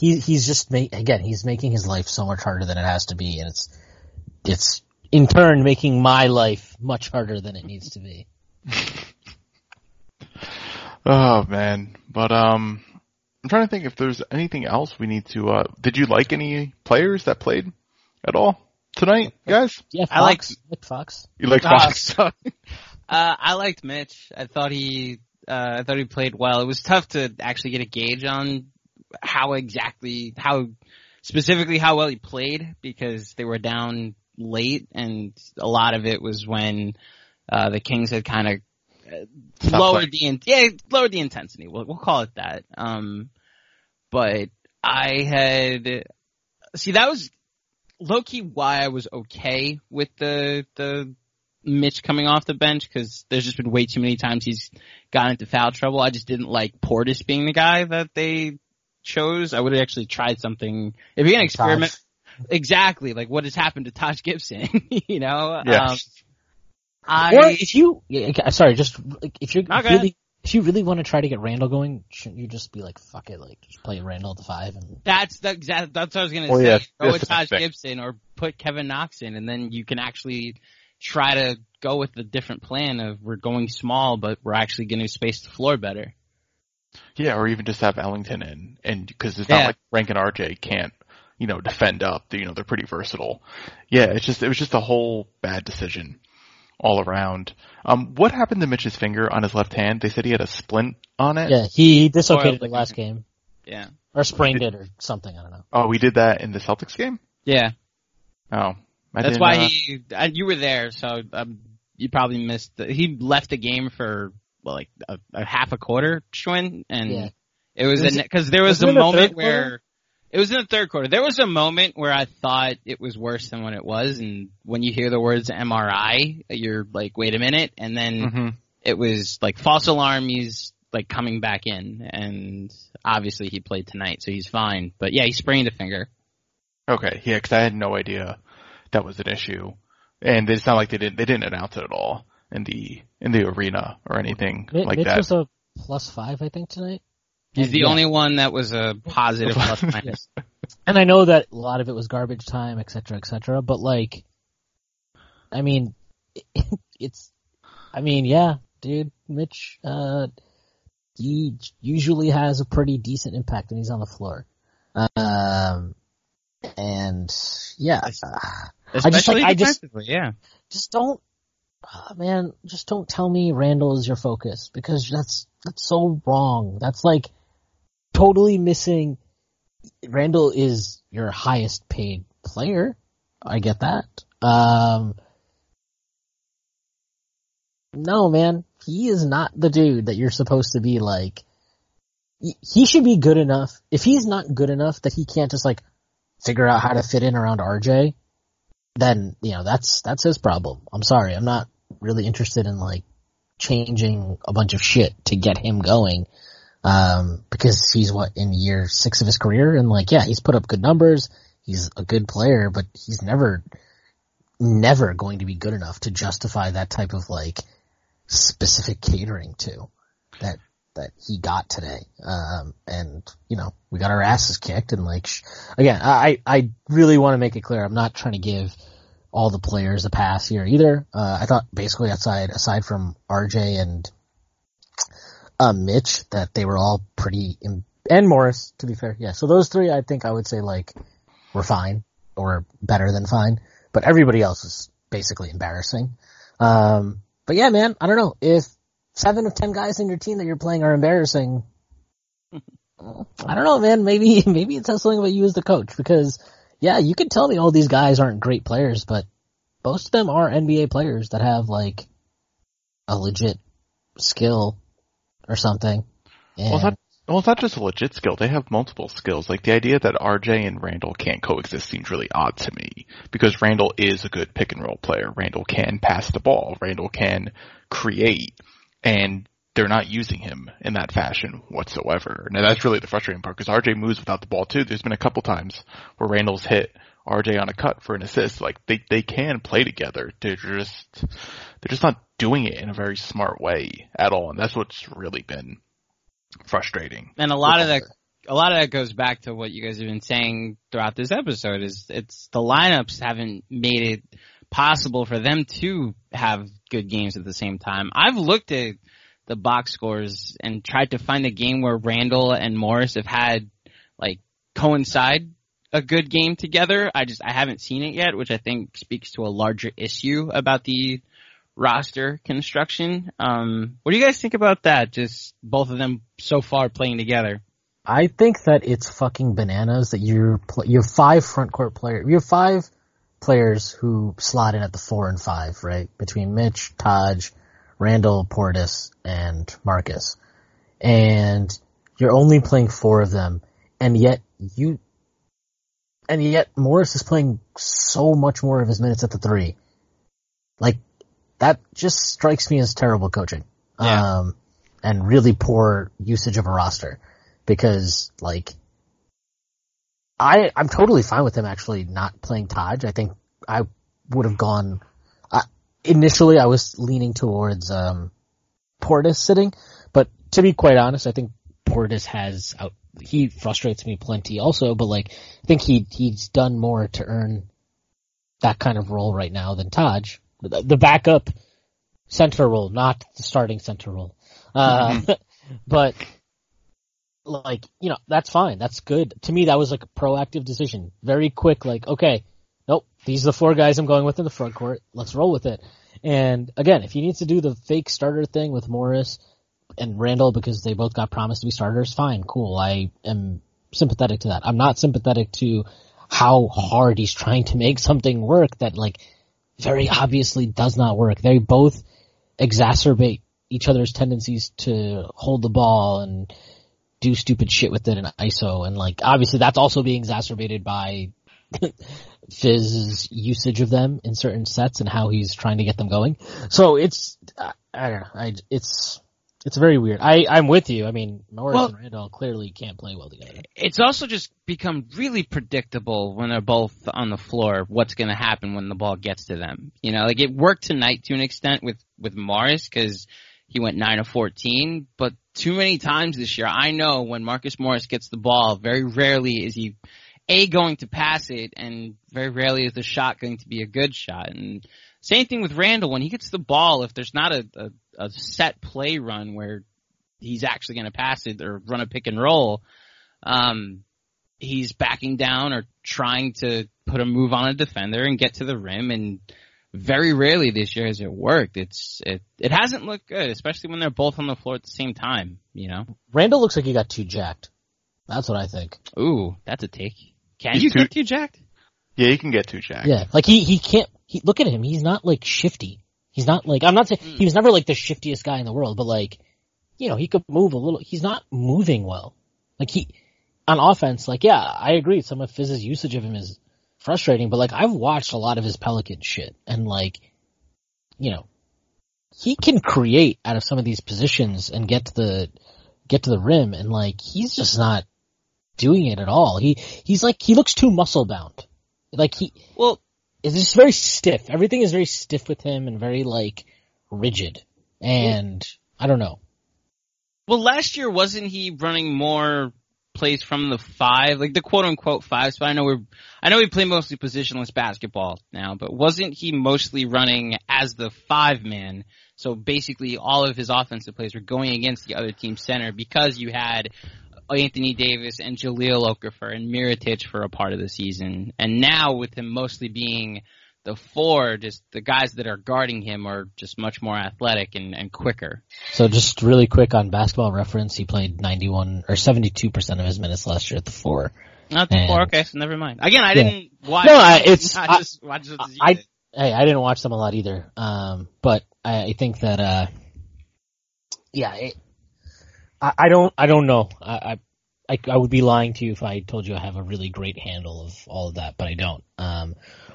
He's just he's making his life so much harder than it has to be, and it's in turn making my life much harder than it needs to be. Oh man. But I'm trying to think if there's anything else we need to did you like any players that played at all tonight, guys? Yeah, Fox. I liked Fox. You liked Fox. I liked Mitch. I thought he played well. It was tough to actually get a gauge on how well he played, because they were down late, and a lot of it was when the Kings had kind of lowered the intensity. We'll call it that. But I had that was low key why I was okay with the Mitch coming off the bench, because there's just been way too many times he's gotten into foul trouble. I just didn't like Portis being the guy that they chose. I would have actually tried something if you're gonna experiment. Exactly, like what has happened to Taj Gibson, you know? Yeah. If you really want to try to get Randall going, shouldn't you just be like, fuck it, like just play Randall at the 5? And that's what I was gonna say. Go with Taj Gibson or put Kevin Knox in, and then you can actually try to go with the different plan of we're going small, but we're actually going to space the floor better. Yeah, or even just have Ellington in, and because it's not like Frank and RJ can't, you know, defend up. You know, they're pretty versatile. Yeah, it was just a whole bad decision all around. What happened to Mitch's finger on his left hand? They said he had a splint on it. Yeah, he dislocated it last game. Yeah, or sprained it or something. I don't know. Oh, we did that in the Celtics game. Yeah. Oh. That's why you were there, so you probably missed. He left the game for a half a quarter, Schwinn, and it was because there was a moment where it was in the third quarter. There was a moment where I thought it was worse than what it was, and when you hear the words MRI, you're like, wait a minute, and then it was like false alarm. He's like coming back in, and obviously he played tonight, so he's fine. But yeah, he sprained a finger. Okay, yeah, because I had no idea that was an issue, and it's not like they didn't announce it at all in the arena or anything like that. Mitch was a +5, I think, tonight. He's the only one that was a positive plus minus. And I know that a lot of it was garbage time, et cetera, but like, I mean, dude, Mitch, he usually has a pretty decent impact when he's on the floor. And yeah, just don't tell me Randall is your focus, because that's so wrong. That's like totally missing. Randall is your highest paid player. I get that. No, man, he is not the dude that you're supposed to be like. He should be good enough. If he's not good enough that he can't just like figure out how to fit in around RJ, then, you know, that's his problem. I'm sorry. I'm not really interested in like changing a bunch of shit to get him going. Because he's in year 6 of his career, and like, yeah, he's put up good numbers. He's a good player, but he's never going to be good enough to justify that type of like specific catering to that he got today. And, you know, we got our asses kicked, and like, again, I really want to make it clear, I'm not trying to give all the players a pass here either. I thought basically aside from RJ and, Mitch, that they were all pretty, and Morris, to be fair. Yeah. So those three, I think I would say like were fine or better than fine, but everybody else is basically embarrassing. But yeah, man, I don't know if 7 of 10 guys in your team that you're playing are embarrassing. I don't know, man. Maybe it says something about you as the coach, because yeah, you can tell me all these guys aren't great players, but most of them are NBA players that have, like, a legit skill or something. And well, it's not just a legit skill. They have multiple skills. Like, the idea that RJ and Randall can't coexist seems really odd to me, because Randall is a good pick-and-roll player. Randall can pass the ball. Randall can create. And they're not using him in that fashion whatsoever. Now, that's really the frustrating part, because RJ moves without the ball, too. There's been a couple times where Randall's hit RJ on a cut for an assist. Like, they can play together. They're just not doing it in a very smart way at all, and that's what's really been frustrating. And a lot of that goes back to what you guys have been saying throughout this episode. It's the lineups haven't made it possible for them to have good games at the same time. I've looked at the box scores and tried to find a game where Randall and Morris have had, like, coincide a good game together. I haven't seen it yet, which I think speaks to a larger issue about the roster construction. What do you guys think about that? Just both of them so far playing together. I think that it's fucking bananas that you're five front court players. You're five players who slot in at the 4 and 5, right? Between Mitch, Taj, Randall, Portis, and Marcus. And you're only playing 4 of them, and yet Morris is playing so much more of his minutes at the 3. Like, that just strikes me as terrible coaching. Yeah. And really poor usage of a roster, because, like, I'm totally fine with him actually not playing Taj. I think I would have gone, initially I was leaning towards, Portis sitting, but to be quite honest, I think Portis he frustrates me plenty also, but, like, I think he's done more to earn that kind of role right now than Taj. The backup center role, not the starting center role. But, like, you know, that's fine. That's good. To me, that was, like, a proactive decision. Very quick, like, okay, nope, these are the 4 guys I'm going with in the front court. Let's roll with it. And, again, if he needs to do the fake starter thing with Morris and Randall because they both got promised to be starters, fine, cool. I am sympathetic to that. I'm not sympathetic to how hard he's trying to make something work that, like, very obviously does not work. They both exacerbate each other's tendencies to hold the ball and do stupid shit with it in ISO. And, like, obviously that's also being exacerbated by Fizz's usage of them in certain sets and how he's trying to get them going. So I don't know. It's very weird. I'm with you. I mean, Morris and Randall clearly can't play well together. It's also just become really predictable when they're both on the floor what's going to happen when the ball gets to them. You know, like, it worked tonight to an extent with Morris because he went 9 of 14, but too many times this year, I know when Marcus Morris gets the ball, very rarely is he, A, going to pass it, and very rarely is the shot going to be a good shot. And same thing with Randall. When he gets the ball, if there's not a set play run where he's actually going to pass it or run a pick and roll, he's backing down or trying to put a move on a defender and get to the rim. And very rarely this year has it worked. It hasn't looked good, especially when they're both on the floor at the same time. You know, Randall looks like he got too jacked. That's what I think. Ooh, that's a take. Can you get too jacked? Yeah, you can get too jacked. Yeah, like he can't. Look at him. He's not, like, shifty. He's not, like, I'm not saying he was never, like, the shiftiest guy in the world, but, like, you know, he could move a little. He's not moving well. Like, on offense, like, yeah, I agree. Some of Fizz's usage of him is frustrating, but, like, I've watched a lot of his Pelican shit, and, like, you know, he can create out of some of these positions and get to the rim, and, like, he's just not doing it at all. He's like, he looks too muscle bound. Like, it's just very stiff. Everything is very stiff with him and very, like, rigid. And I don't know. Well, last year, wasn't he running more plays from the 5? Like, the quote-unquote 5 spot? I know we play mostly positionless basketball now, but wasn't he mostly running as the 5-man? So basically all of his offensive plays were going against the other team's center because you had Anthony Davis and Jahlil Okafor and Mirotić for a part of the season. And now with him mostly being the four, just the guys that are guarding him are just much more athletic and quicker. So just really quick on Basketball Reference, he played 91 or 72% of his minutes last year at the four. Not the four, okay, so never mind. Again, I didn't watch. No, I didn't watch them a lot either. But I think that I don't know. I would be lying to you if I told you I have a really great handle of all of that, but I don't.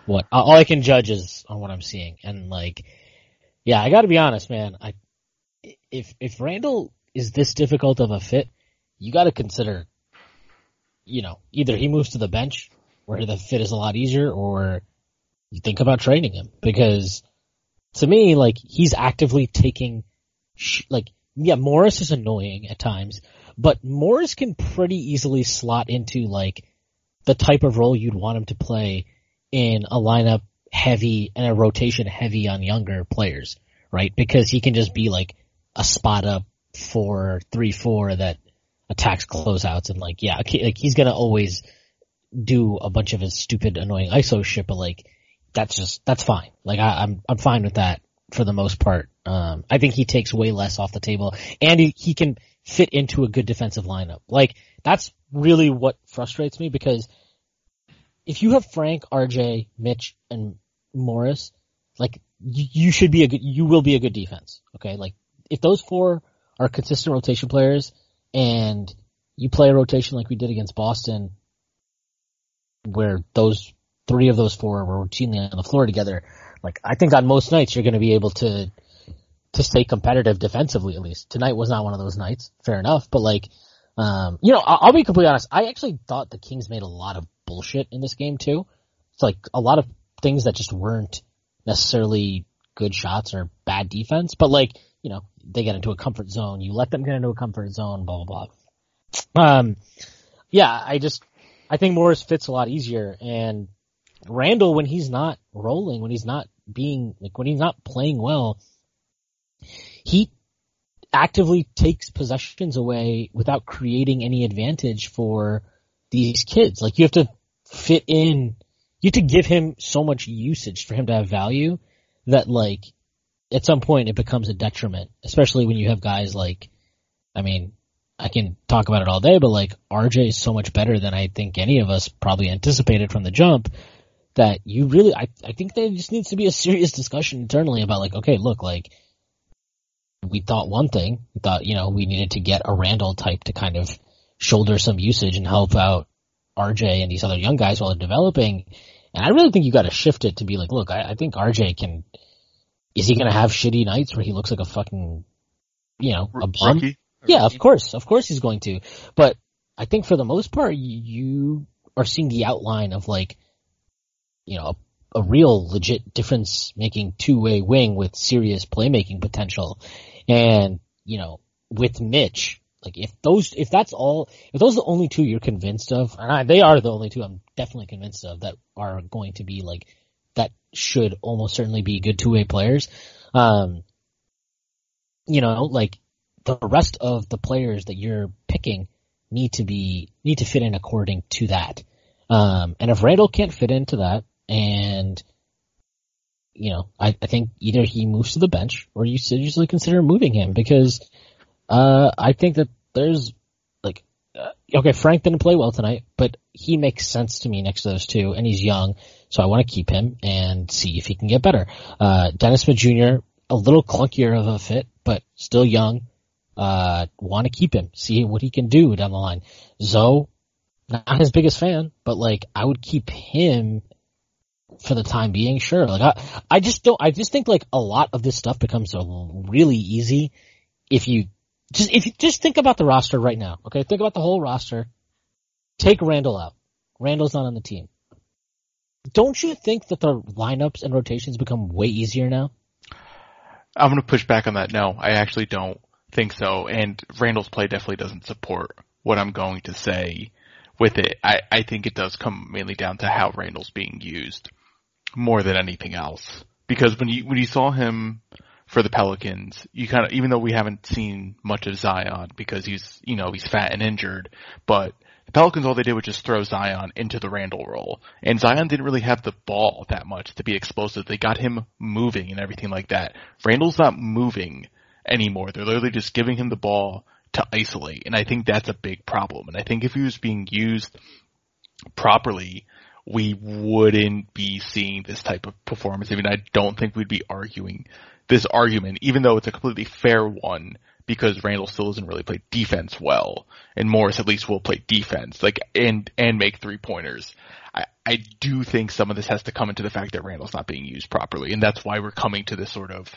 What all I can judge is on what I'm seeing, and like, yeah, I got to be honest, man. If Randall is this difficult of a fit, you got to consider, you know, either he moves to the bench where the fit is a lot easier, or you think about trading him, because to me, like, he's actively taking, Morris is annoying at times. But Morris can pretty easily slot into, like, the type of role you'd want him to play in a lineup heavy and a rotation heavy on younger players, right? Because he can just be, like, a spot-up 4-3-4 that attacks closeouts and, like, yeah, like, he's going to always do a bunch of his stupid, annoying ISO shit, but, like, that's fine. Like, I'm fine with that for the most part. I think he takes way less off the table, and he can – fit into a good defensive lineup. Like, that's really what frustrates me, because if you have Frank, RJ, Mitch, and Morris, like, you will be a good defense, okay? Like, if those four are consistent rotation players and you play a rotation like we did against Boston, where those three of those four were routinely on the floor together, like, I think on most nights you're going to be able to stay competitive defensively, at least. Tonight was not one of those nights, fair enough, but like, I'll be completely honest, I actually thought the Kings made a lot of bullshit in this game too. It's like a lot of things that just weren't necessarily good shots or bad defense, but like, you know, they get into a comfort zone, you let them get into a comfort zone, blah, blah, blah. I think Morris fits a lot easier, and Randall, when he's not rolling, when he's not playing well, he actively takes possessions away without creating any advantage for these kids. Like, you have to fit in, you have to give him so much usage for him to have value that, like, at some point it becomes a detriment, especially when you have guys like, I mean, I can talk about it all day, but like, RJ is so much better than I think any of us probably anticipated from the jump, that you really, I think there just needs to be a serious discussion internally about like, okay, look, like, we thought one thing. We thought, you know, we needed to get a Randall type to kind of shoulder some usage and help out RJ and these other young guys while they're developing. And I really think you got to shift it to be like, look, I think RJ can. Is he going to have shitty nights where he looks like a fucking, you know, a bum? Rookie? Yeah, of course he's going to. But I think for the most part, you are seeing the outline of like, you know, a real legit difference-making two-way wing with serious playmaking potential. And, you know, with Mitch, like, if those are the only two you're convinced of, they are the only two I'm definitely convinced of that are going to be like, that should almost certainly be good two-way players. You know, like, the rest of the players that you're picking need to fit in according to that. And if Randall can't fit into that, and, you know, I think either he moves to the bench or you seriously consider moving him, because I think that there's, like, okay, Frank didn't play well tonight, but he makes sense to me next to those two, and he's young, so I want to keep him and see if he can get better. Dennis Smith Jr., a little clunkier of a fit, but still young. Want to keep him, see what he can do down the line. Zoe, not his biggest fan, but, like, I would keep him for the time being, sure. Like, I just think like a lot of this stuff becomes really easy if you just think about the roster right now. Okay, think about the whole roster. Take Randall out. Randall's not on the team. Don't you think that the lineups and rotations become way easier now? I'm going to push back on that. No, I actually don't think so. And Randall's play definitely doesn't support what I'm going to say with it. I think it does come mainly down to how Randall's being used, more than anything else. Because when you saw him for the Pelicans, you kind of, even though we haven't seen much of Zion because he's fat and injured, but the Pelicans, all they did was just throw Zion into the Randle role. And Zion didn't really have the ball that much to be explosive. They got him moving and everything like that. Randle's not moving anymore. They're literally just giving him the ball to isolate. And I think that's a big problem. And I think if he was being used properly, we wouldn't be seeing this type of performance. I mean, I don't think we'd be arguing this argument, even though it's a completely fair one, because Randle still doesn't really play defense well, and Morris at least will play defense, like, and make three-pointers. I do think some of this has to come into the fact that Randle's not being used properly, and that's why we're coming to this sort of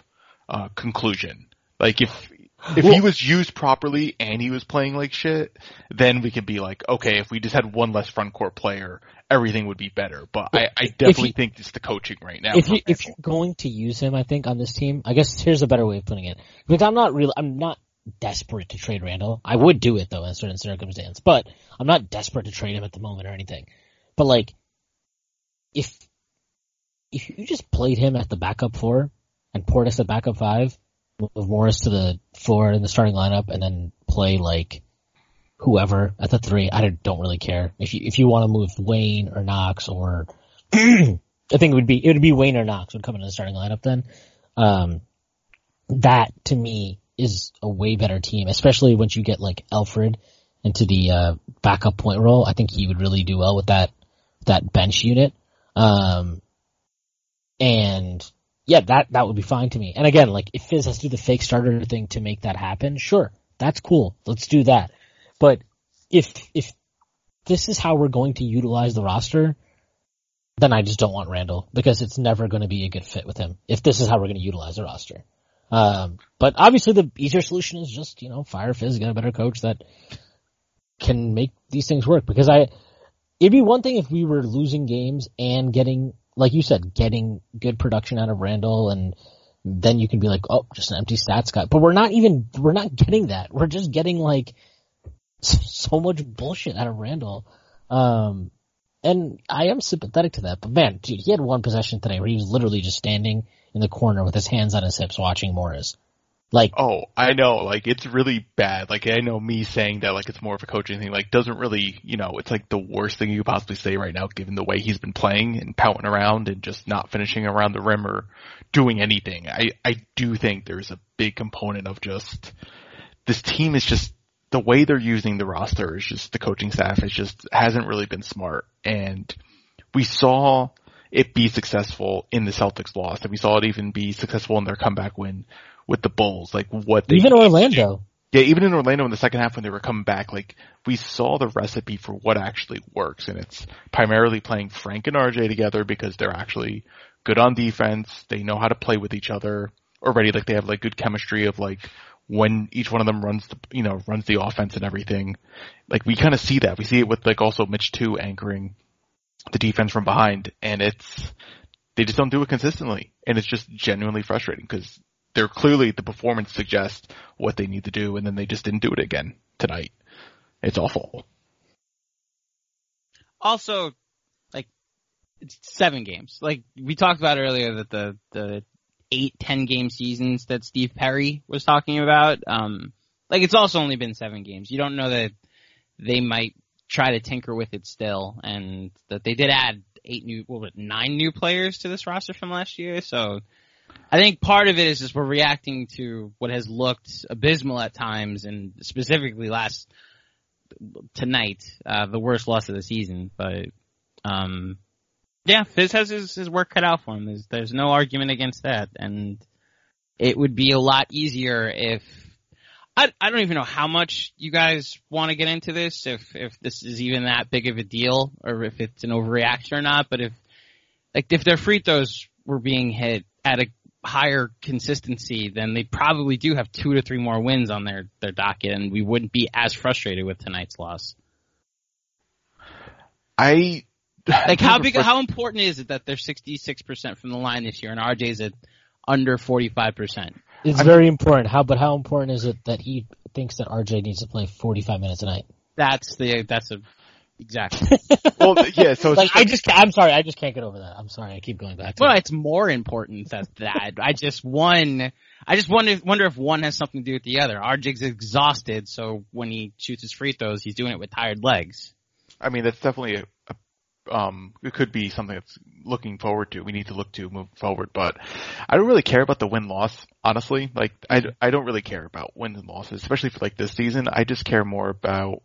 conclusion. Like, if he was used properly and he was playing like shit, then we could be like, okay, if we just had one less front court player, everything would be better. But I definitely think it's the coaching right now. If you're going to use him, I think, on this team, I guess here's a better way of putting it. Because I'm not desperate to trade Randle. I would do it, though, in a certain circumstance. But I'm not desperate to trade him at the moment or anything. But, like, if you just played him at the backup four and Portis at backup five, move Morris to the floor in the starting lineup, and then play, like, whoever at the three. I don't really care if you want to move Wayne or Knox, or I think it would be Wayne or Knox would come into the starting lineup then. That to me is a way better team, especially once you get like Alfred into the backup point role. I think he would really do well with that bench unit. Yeah, that would be fine to me. And again, like, if Fizz has to do the fake starter thing to make that happen, sure, that's cool. Let's do that. But if this is how we're going to utilize the roster, then I just don't want Randle, because it's never going to be a good fit with him if this is how we're going to utilize the roster. But obviously the easier solution is just, fire Fizz, get a better coach that can make these things work. Because it'd be one thing if we were losing games and getting, like you said, getting good production out of Randle, and then you can be like, oh, just an empty stats guy. But we're not getting that. We're just getting like so much bullshit out of Randle. And I am sympathetic to that, but man, dude, he had one possession today where he was literally just standing in the corner with his hands on his hips watching Morris. Like, oh, I know, like, it's really bad. Like, I know me saying that, like, it's more of a coaching thing, like, doesn't really, it's like the worst thing you could possibly say right now, given the way he's been playing and pouting around and just not finishing around the rim or doing anything. I do think there's a big component of just this team is just the way they're using the roster is just the coaching staff is just hasn't really been smart. And we saw it be successful in the Celtics loss, and we saw it even be successful in their comeback win with the Bulls, like what they even Orlando. Yeah, even in Orlando in the second half when they were coming back, like we saw the recipe for what actually works, and it's primarily playing Frank and RJ together because they're actually good on defense. They know how to play with each other already. Like they have like good chemistry of like when each one of them runs the offense and everything. Like we kind of see that. We see it with like also Mitch too anchoring the defense from behind, and they just don't do it consistently, and it's just genuinely frustrating because they're clearly, the performance suggests what they need to do, and then they just didn't do it again tonight. It's awful. Also, like, it's 7 games. Like, we talked about earlier that the 8-10 game seasons that Steve Perry was talking about, like, it's also only been 7 games. You don't know that they might try to tinker with it still, and that they did add 9 new players to this roster from last year, so I think part of it is just we're reacting to what has looked abysmal at times, and specifically tonight, the worst loss of the season. But yeah, Fizz has his work cut out for him. There's no argument against that, and it would be a lot easier if I don't even know how much you guys want to get into this, if this is even that big of a deal, or if it's an overreaction or not. But if their free throws were being hit at a higher consistency, then they probably do have 2 to 3 more wins on their docket, and we wouldn't be as frustrated with tonight's loss. How important is it that they're 66% from the line this year, and RJ's at under 45%? It's very important. How important is it that he thinks that RJ needs to play 45 minutes a night? Exactly. Well, yeah. So it's like, I'm sorry, I just can't get over that. I'm sorry, I keep going back to it. It's more important than that. I just wonder if one has something to do with the other. RJ's exhausted, so when he shoots his free throws, he's doing it with tired legs. I mean, that's definitely it could be something that's looking forward to. We need to look to move forward, but I don't really care about the win-loss, honestly. Like, I don't really care about wins and losses, especially for like this season. I just care more about,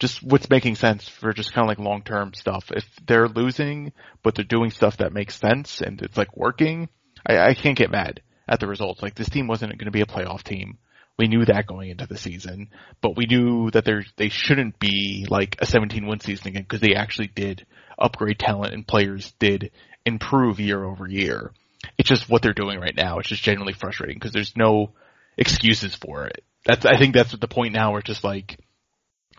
just what's making sense for just kind of like long-term stuff. If they're losing, but they're doing stuff that makes sense and it's like working, I can't get mad at the results. Like, this team wasn't going to be a playoff team. We knew that going into the season, but we knew that they shouldn't be like a 17-win season again, because they actually did upgrade talent and players did improve year over year. It's just what they're doing right now. It's just genuinely frustrating because there's no excuses for it. I think that's the point now where it's just like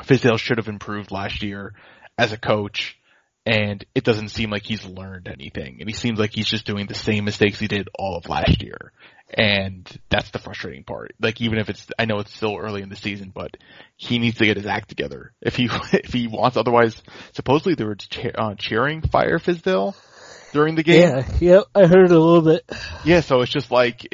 Fizdale should have improved last year as a coach, and it doesn't seem like he's learned anything. And he seems like he's just doing the same mistakes he did all of last year. And that's the frustrating part. Like, even if it's, I know it's still early in the season, but he needs to get his act together if he wants. Otherwise, supposedly they were cheering fire Fizdale during the game. Yeah, yep, I heard a little bit. Yeah, so it's just like,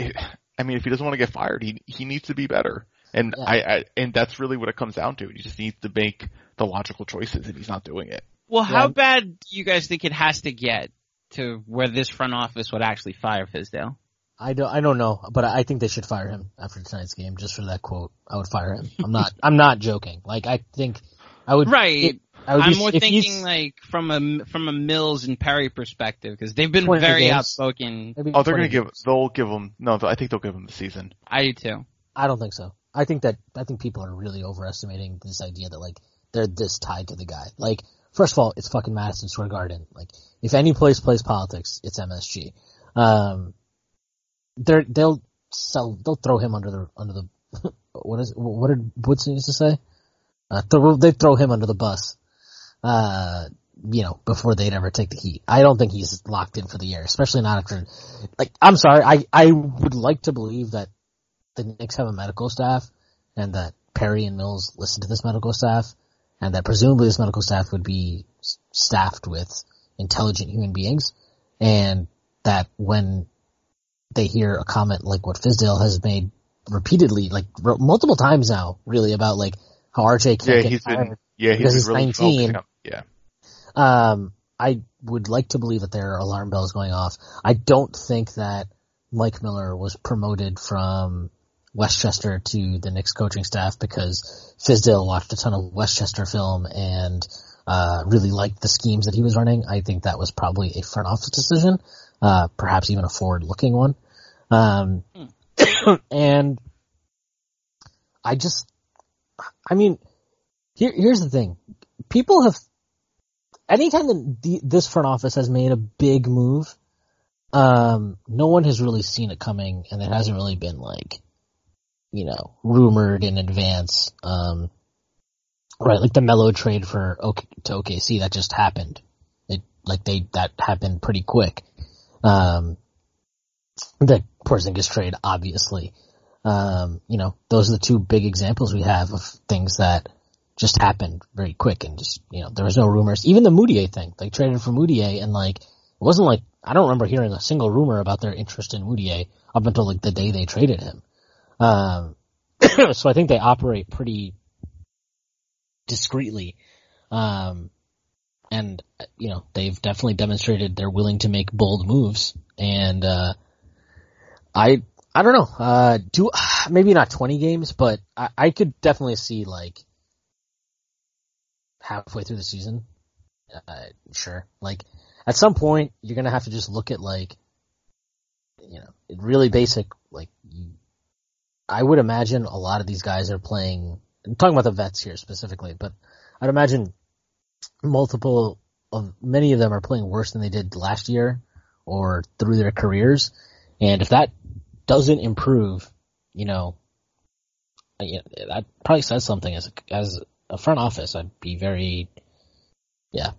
I mean, if he doesn't want to get fired, he needs to be better. And yeah. And that's really what it comes down to. He just needs to make the logical choices, and he's not doing it. Well, how bad do you guys think it has to get to where this front office would actually fire Fizdale? I don't know, but I think they should fire him after tonight's game just for that quote. I would fire him. I'm not joking. Like, I think I would. Right. I'm more thinking like from a Mills and Perry perspective, because they've been very outspoken. Oh, they're gonna give him. No, I think they'll give him the season. I do too. I don't think so. I think people are really overestimating this idea that like they're this tied to the guy. Like, first of all, it's fucking Madison Square Garden. Like, if any place plays politics, it's MSG. They'll throw him under the what did Woodson used to say? They throw him under the bus, before they'd ever take the heat. I don't think he's locked in for the year, especially not after, like, I'm sorry, I would like to believe that the Knicks have a medical staff and that Perry and Mills listen to this medical staff and that presumably this medical staff would be staffed with intelligent human beings, and that when they hear a comment like what Fizdale has made repeatedly, like multiple times now, really, about like how RJ can't get fired because he's really 19. Yeah. I would like to believe that there are alarm bells going off. I don't think that Mike Miller was promoted from Westchester to the Knicks coaching staff because Fizdale watched a ton of Westchester film and really liked the schemes that he was running. I think that was probably a front office decision, perhaps even a forward-looking one. And here's the thing. People have, anytime this front office has made a big move, no one has really seen it coming, and it hasn't really been like, rumored in advance. Right, like the Melo trade to OKC, that just happened. That happened pretty quick. The Porzingis trade, obviously. Those are the two big examples we have of things that just happened very quick and just, there was no rumors. Even the Moutier thing, they traded for Moutier, and like, it wasn't like, I don't remember hearing a single rumor about their interest in Moutier up until like the day they traded him. So I think they operate pretty discreetly. And, they've definitely demonstrated they're willing to make bold moves. And, I don't know, maybe not 20 games, but I could definitely see like halfway through the season. Sure. Like, at some point you're going to have to just look at like, really basic, like, I would imagine a lot of these guys are playing, I'm talking about the vets here specifically, but I'd imagine many of them are playing worse than they did last year or through their careers. And if that doesn't improve, that probably says something. As a front office, I'd be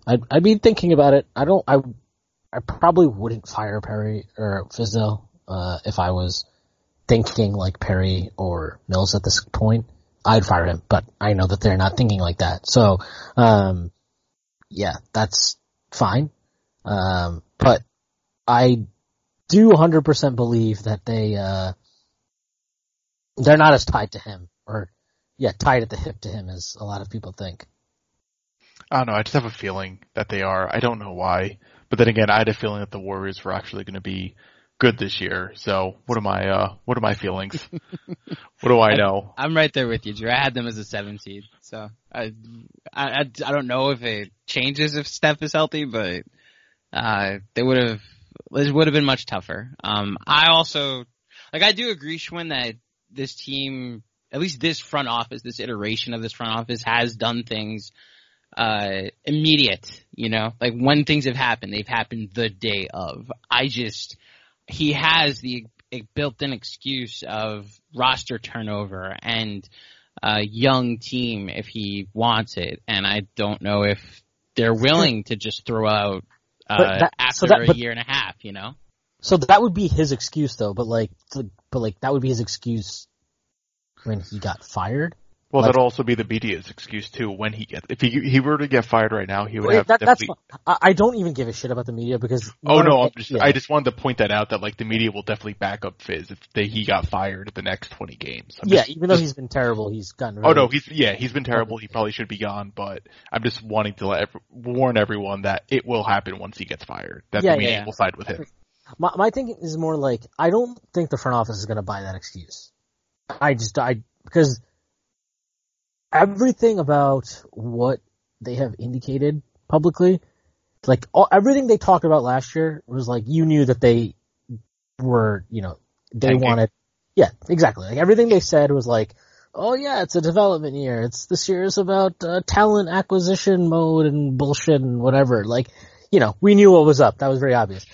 I'd be thinking about it. I probably wouldn't fire Perry or Fizdale, if I was thinking like Perry or Mills at this point. I'd fire him, but I know that they're not thinking like that. So, that's fine. But I do 100% believe that they're not as tied to him, or tied at the hip to him as a lot of people think. I don't know. I just have a feeling that they are. I don't know why. But then again, I had a feeling that the Warriors were actually going to be good this year. So what are my feelings? What do I know? I'm right there with you, Drew. I had them as a 7 seed. So I don't know if it changes if Steph is healthy, but they would have it would have been much tougher. I also like I do agree, Schwinn, that this team, at least this front office, this iteration of this front office, has done things immediate, you know, like when things have happened, they've happened the day of. He has the built-in excuse of roster turnover and a young team if he wants it, and I don't know if they're willing to just throw out after a year and a half, you know. So that would be his excuse, though. But that would be his excuse when he got fired. Well, that'll also be the media's excuse too. When he gets, if he were to get fired right now, he would have. I don't even give a shit about the media because. Oh no! I just wanted to point that out. That the media will definitely back up Fizz if he got fired the next 20 games. Even though he's been terrible, he's gotten. He's been terrible. He probably should be gone. But I'm just wanting to warn everyone that it will happen once he gets fired. That the media will side with him. My thinking is more like I don't think the front office is going to buy that excuse. Because everything about what they have indicated publicly, everything they talked about last year was you knew that they were, they wanted. Yeah, exactly. Everything they said was oh yeah, it's a development year. This year is about talent acquisition mode and bullshit and whatever. We knew what was up. That was very obvious.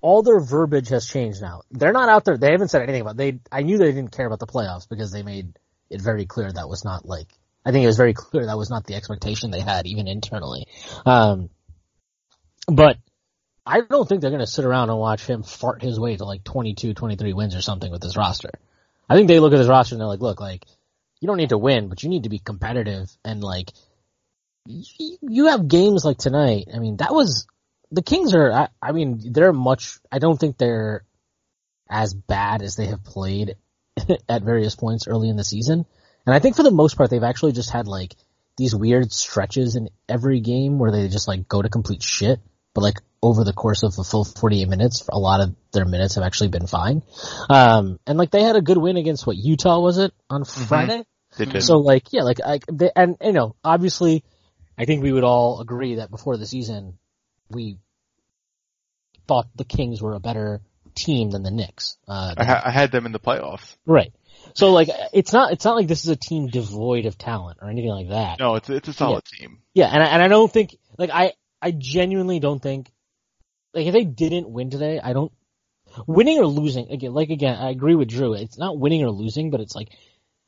All their verbiage has changed now. They're not out there. They haven't said anything about it. I knew they didn't care about the playoffs because they made it very clear that was not I think it was very clear that was not the expectation they had even internally. But I don't think they're going to sit around and watch him fart his way to 22, 23 wins or something with this roster. I think they look at this roster and they're look, you don't need to win, but you need to be competitive. And you have games like tonight. I mean, that was, the Kings are, they're much, I don't think they're as bad as they have played at various points early in the season. And I think for the most part, they've actually just had these weird stretches in every game where they just go to complete shit. But over the course of the full 48 minutes, a lot of their minutes have actually been fine. And they had a good win against Utah was it on Friday? They did. So obviously I think we would all agree that before the season, we thought the Kings were a better team than the Knicks. I had them in the playoffs. Right. So it's not like this is a team devoid of talent or anything like that. No, it's a solid team. Yeah, and I don't think I genuinely don't think if they didn't win today, I don't winning or losing again, I agree with Drew. It's not winning or losing, but it's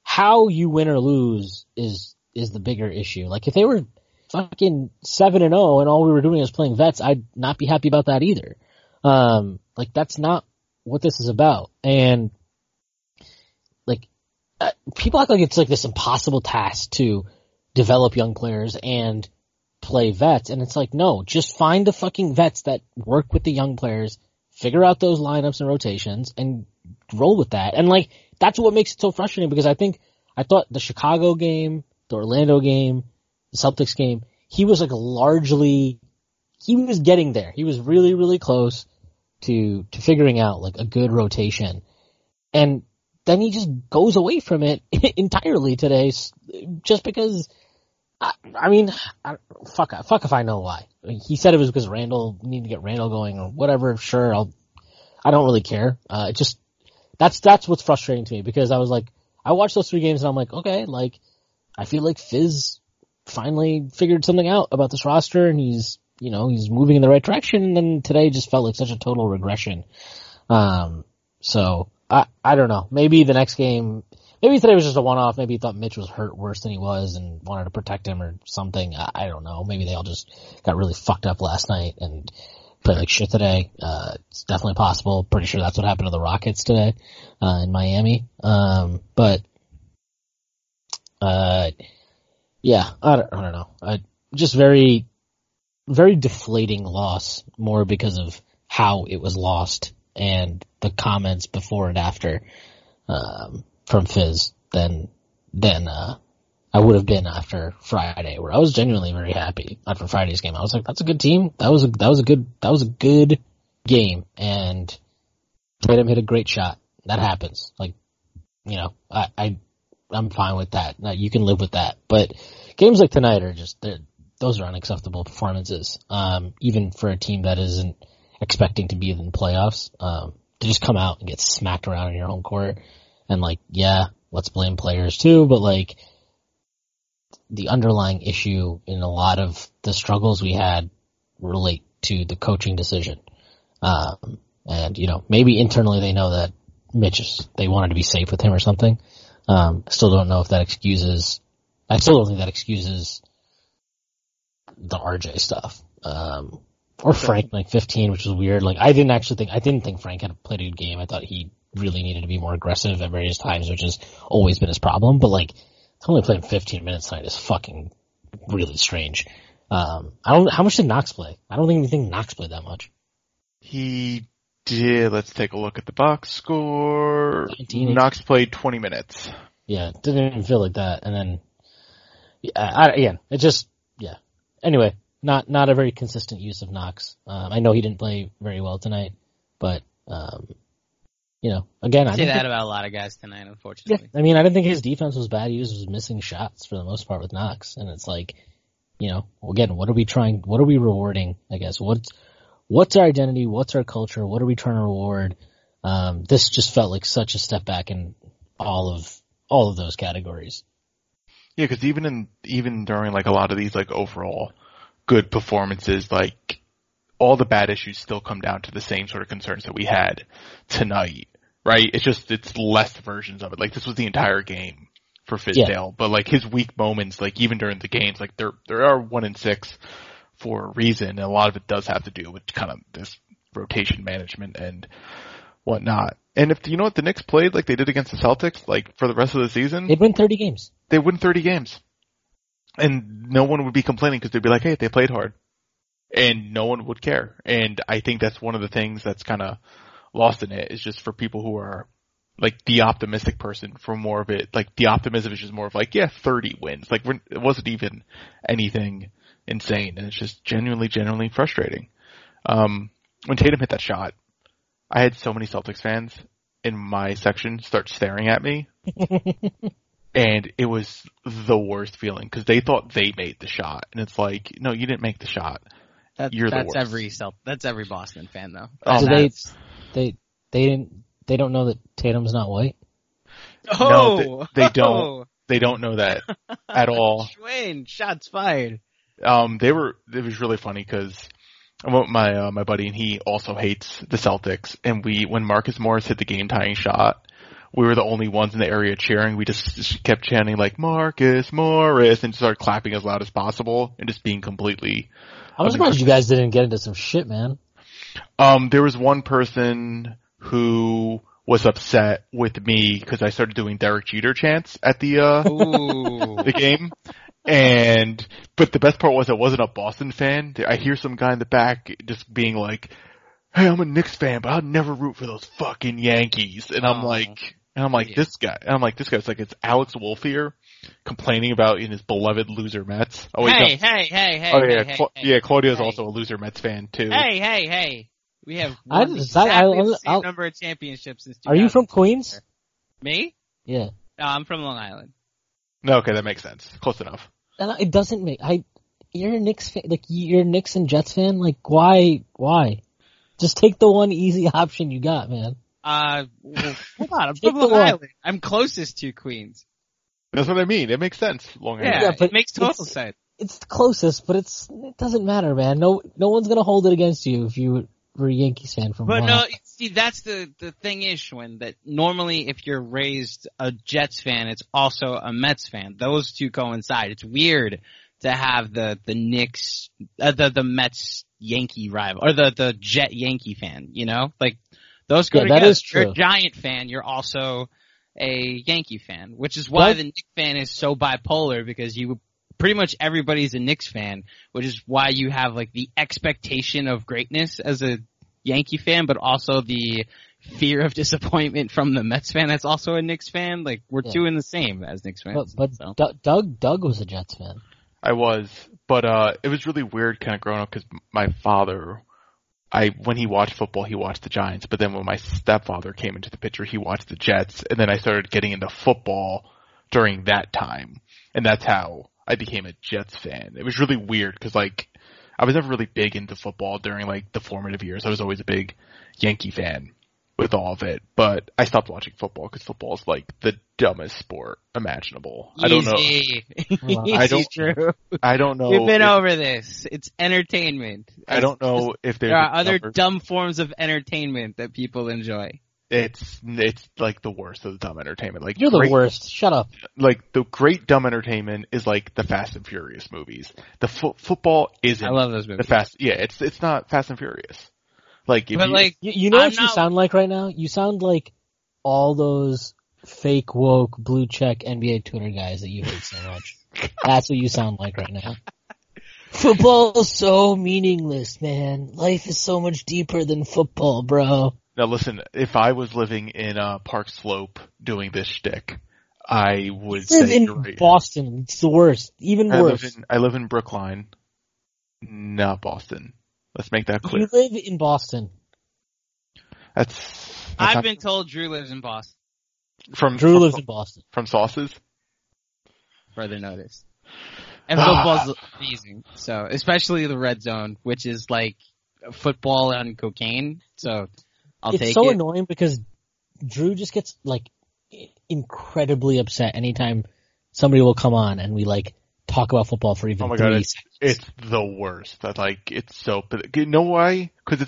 how you win or lose is the bigger issue. If they were fucking 7-0 and all we were doing was playing vets, I'd not be happy about that either. That's not what this is about. And people act like it's this impossible task to develop young players and play vets. And it's no, just find the fucking vets that work with the young players, figure out those lineups and rotations and roll with that. And that's what makes it so frustrating because I thought the Chicago game, the Orlando game, the Celtics game, he was largely, he was getting there. He was really, really close to figuring out a good rotation. And then he just goes away from it entirely today just because, fuck if I know why. He said it was because need to get Randle going or whatever. Sure, I don't really care. That's what's frustrating to me because I was I watched those three games and I'm okay, I feel Fizz finally figured something out about this roster and he's moving in the right direction, and then today just felt such a total regression. So I don't know. Maybe the next game, maybe today was just a one-off. Maybe he thought Mitch was hurt worse than he was and wanted to protect him or something. I don't know. Maybe they all just got really fucked up last night and played shit today. It's definitely possible. Pretty sure that's what happened to the Rockets today, in Miami. Yeah, I don't know. Just very, very deflating loss, more because of how it was lost and the comments before and after from Fizz than I would have been after Friday, where I was genuinely very happy after Friday's game. I was like, that's a good team. That was a good game, and Tatum hit a great shot. That happens. Like, you know, I'm fine with that. You can live with that. But games like tonight are just, those are unacceptable performances. Even for a team that isn't expecting to be in the playoffs, to just come out and get smacked around in your home court. And like, yeah, let's blame players too, but like, the underlying issue in a lot of the struggles we had relate to the coaching decision. And, you know, maybe internally they know that they wanted to be safe with him or something. I still don't think that excuses the RJ stuff. Or Frank, like 15, which was weird. Like, I didn't think Frank had played a good game. I thought he really needed to be more aggressive at various times, which has always been his problem. But like, only playing 15 minutes tonight is fucking really strange. How much did Knox play? I don't even think Knox played that much. He did. Let's take a look at the box score. Knox played 20 minutes. Yeah, it didn't even feel like that. And then, Anyway, not a very consistent use of Knox. I know he didn't play very well tonight, but, you know, again, I say that about a lot of guys tonight, unfortunately. Yeah, I mean, I didn't think his defense was bad. He was missing shots for the most part with Knox, and it's like, you know, again, what are we rewarding? I guess what's our identity? What's our culture? What are we trying to reward? This just felt like such a step back in all of those categories. Yeah, because even during like a lot of these like overall good performances, like, all the bad issues still come down to the same sort of concerns that we had tonight, right? It's just, it's less versions of it. Like, this was the entire game for Fizdale, yeah. But like his weak moments, like even during the games, like there are 1 in 6 for a reason. And a lot of it does have to do with kind of this rotation management and whatnot. And if, you know what, the Knicks played like they did against the Celtics, like for the rest of the season, they'd win 30 games. And no one would be complaining because they'd be like, hey, they played hard. And no one would care. And I think that's one of the things that's kind of lost in it, is just for people who are like the optimistic person for more of it. Like the optimism is just more of like, yeah, 30 wins. Like it wasn't even anything insane. And it's just genuinely frustrating. When Tatum hit that shot, I had so many Celtics fans in my section start staring at me. And it was the worst feeling because they thought they made the shot. And it's like, no, you didn't make the shot. That's every Boston fan though. Oh, so they don't know that Tatum's not white. Oh, no, they don't. Oh. They don't know that at all. Schwinn, shots fired. It was really funny because my buddy, and he also hates the Celtics. And when Marcus Morris hit the game tying shot, we were the only ones in the area cheering. We just kept chanting like Marcus Morris and started clapping as loud as possible and just being completely. I'm surprised you guys didn't get into some shit, man. There was one person who was upset with me because I started doing Derek Jeter chants at the game. But the best part was I wasn't a Boston fan. I hear some guy in the back just being like, hey, I'm a Knicks fan, but I'll never root for those fucking Yankees. And this guy's like, it's Alex Wolf here complaining about in his beloved loser Mets. Oh, Claudio's also a loser Mets fan too. Hey. We have the same number of championships since 2000. Are you from Queens? Me? Yeah. No, I'm from Long Island. No, okay, that makes sense. Close enough. It doesn't make, you're a Knicks fan, like you're a Knicks and Jets fan, like why? Just take the one easy option you got, man. Hold on, I'm from Long Island. I'm closest to Queens. That's what I mean. It makes sense. Long Island. Yeah, but it makes total sense. It's the closest, but it doesn't matter, man. No one's gonna hold it against you if you were a Yankees fan from Long Island. But no, see, that's the thing is, Schwinn, that normally if you're raised a Jets fan, it's also a Mets fan. Those two coincide. It's weird to have the Knicks, the Mets Yankee rival, or the Jet Yankee fan, you know? Like, those go together. You're a Giant fan, you're also a Yankee fan, which is why the Knicks fan is so bipolar, because pretty much everybody's a Knicks fan, which is why you have like the expectation of greatness as a Yankee fan, but also the fear of disappointment from the Mets fan that's also a Knicks fan. Like, we're two in the same as Knicks fans. But so. Doug was a Jets fan. I was, but it was really weird kind of growing up because my father, when he watched football, he watched the Giants. But then when my stepfather came into the picture, he watched the Jets. And then I started getting into football during that time. And that's how I became a Jets fan. It was really weird because, like, I was never really big into football during, like, the formative years. I was always a big Yankee fan with all of it. But I stopped watching football because football is, like, the dumbest sport imaginable. Easy. I don't know. True. I don't know. We've been over this. It's entertainment. I don't know if there are other dumb forms of entertainment that people enjoy. It's like the worst of the dumb entertainment. Like, you're the worst. Shut up. Like, the great dumb entertainment is like the Fast and Furious movies. The football isn't. I love those movies. It's not Fast and Furious. Like, if you know what you sound like right now? You sound like all those fake woke blue check NBA Twitter guys that you hate so much. That's what you sound like right now. Football is so meaningless, man. Life is so much deeper than football, bro. Now listen, if I was living in Park Slope doing this shtick, I would say you're right. Boston, it's the worst, even worse. I live in Brookline, not Boston. Let's make that clear. You live in Boston. I've been told Drew lives in Boston. Drew lives in Boston. From sauces? Brother noticed. And football's amazing, so especially the red zone, which is like football on cocaine. So. It's so annoying because Drew just gets, like, incredibly upset anytime somebody will come on and we, like, talk about football for even 3 seconds. It's the worst. That's, like, it's so – you know why? Because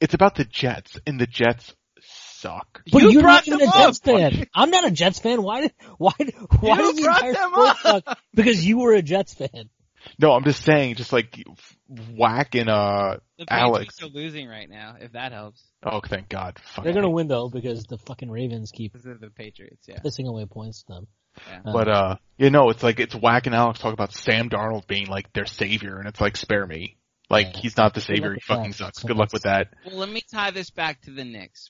it's about the Jets, and the Jets suck. But you're not even a Jets fan. I'm not a Jets fan. Why did the entire sport suck? Because you were a Jets fan. No, I'm just saying, just like whack and Alex. The Patriots are losing right now, if that helps. Oh, thank God! They're gonna win though because the fucking Ravens keep the Patriots, pissing away points to them. Yeah. But it's like it's whack and Alex talk about Sam Darnold being like their savior, and it's like spare me, like he's not the savior. He fucking sucks. Good luck with that. Well, let me tie this back to the Knicks.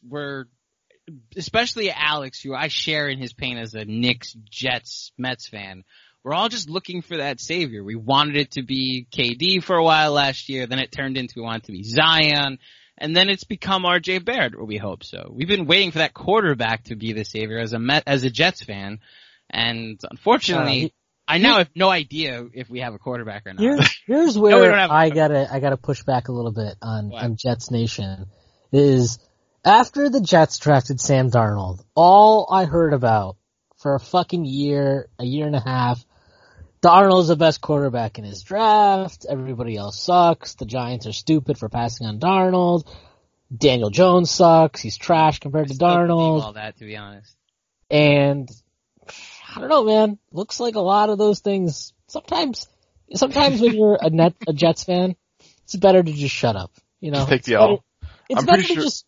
Especially Alex, who I share in his pain as a Knicks, Jets, Mets fan. We're all just looking for that savior. We wanted it to be KD for a while last year. Then it turned into we want it to be Zion. And then it's become RJ Barrett, or we hope so. We've been waiting for that quarterback to be the savior as a Jets fan. And unfortunately, I now have no idea if we have a quarterback or not. Here's where I gotta push back a little bit on Jets Nation is after the Jets drafted Sam Darnold, all I heard about for a fucking year, a year and a half, Darnold's the best quarterback in his draft. Everybody else sucks. The Giants are stupid for passing on Darnold. Daniel Jones sucks. He's trash compared to Darnold. All that, to be honest. And I don't know, man. Looks like a lot of those things. Sometimes when you're a Jets fan, it's better to just shut up. You know, just take the L. It's better to just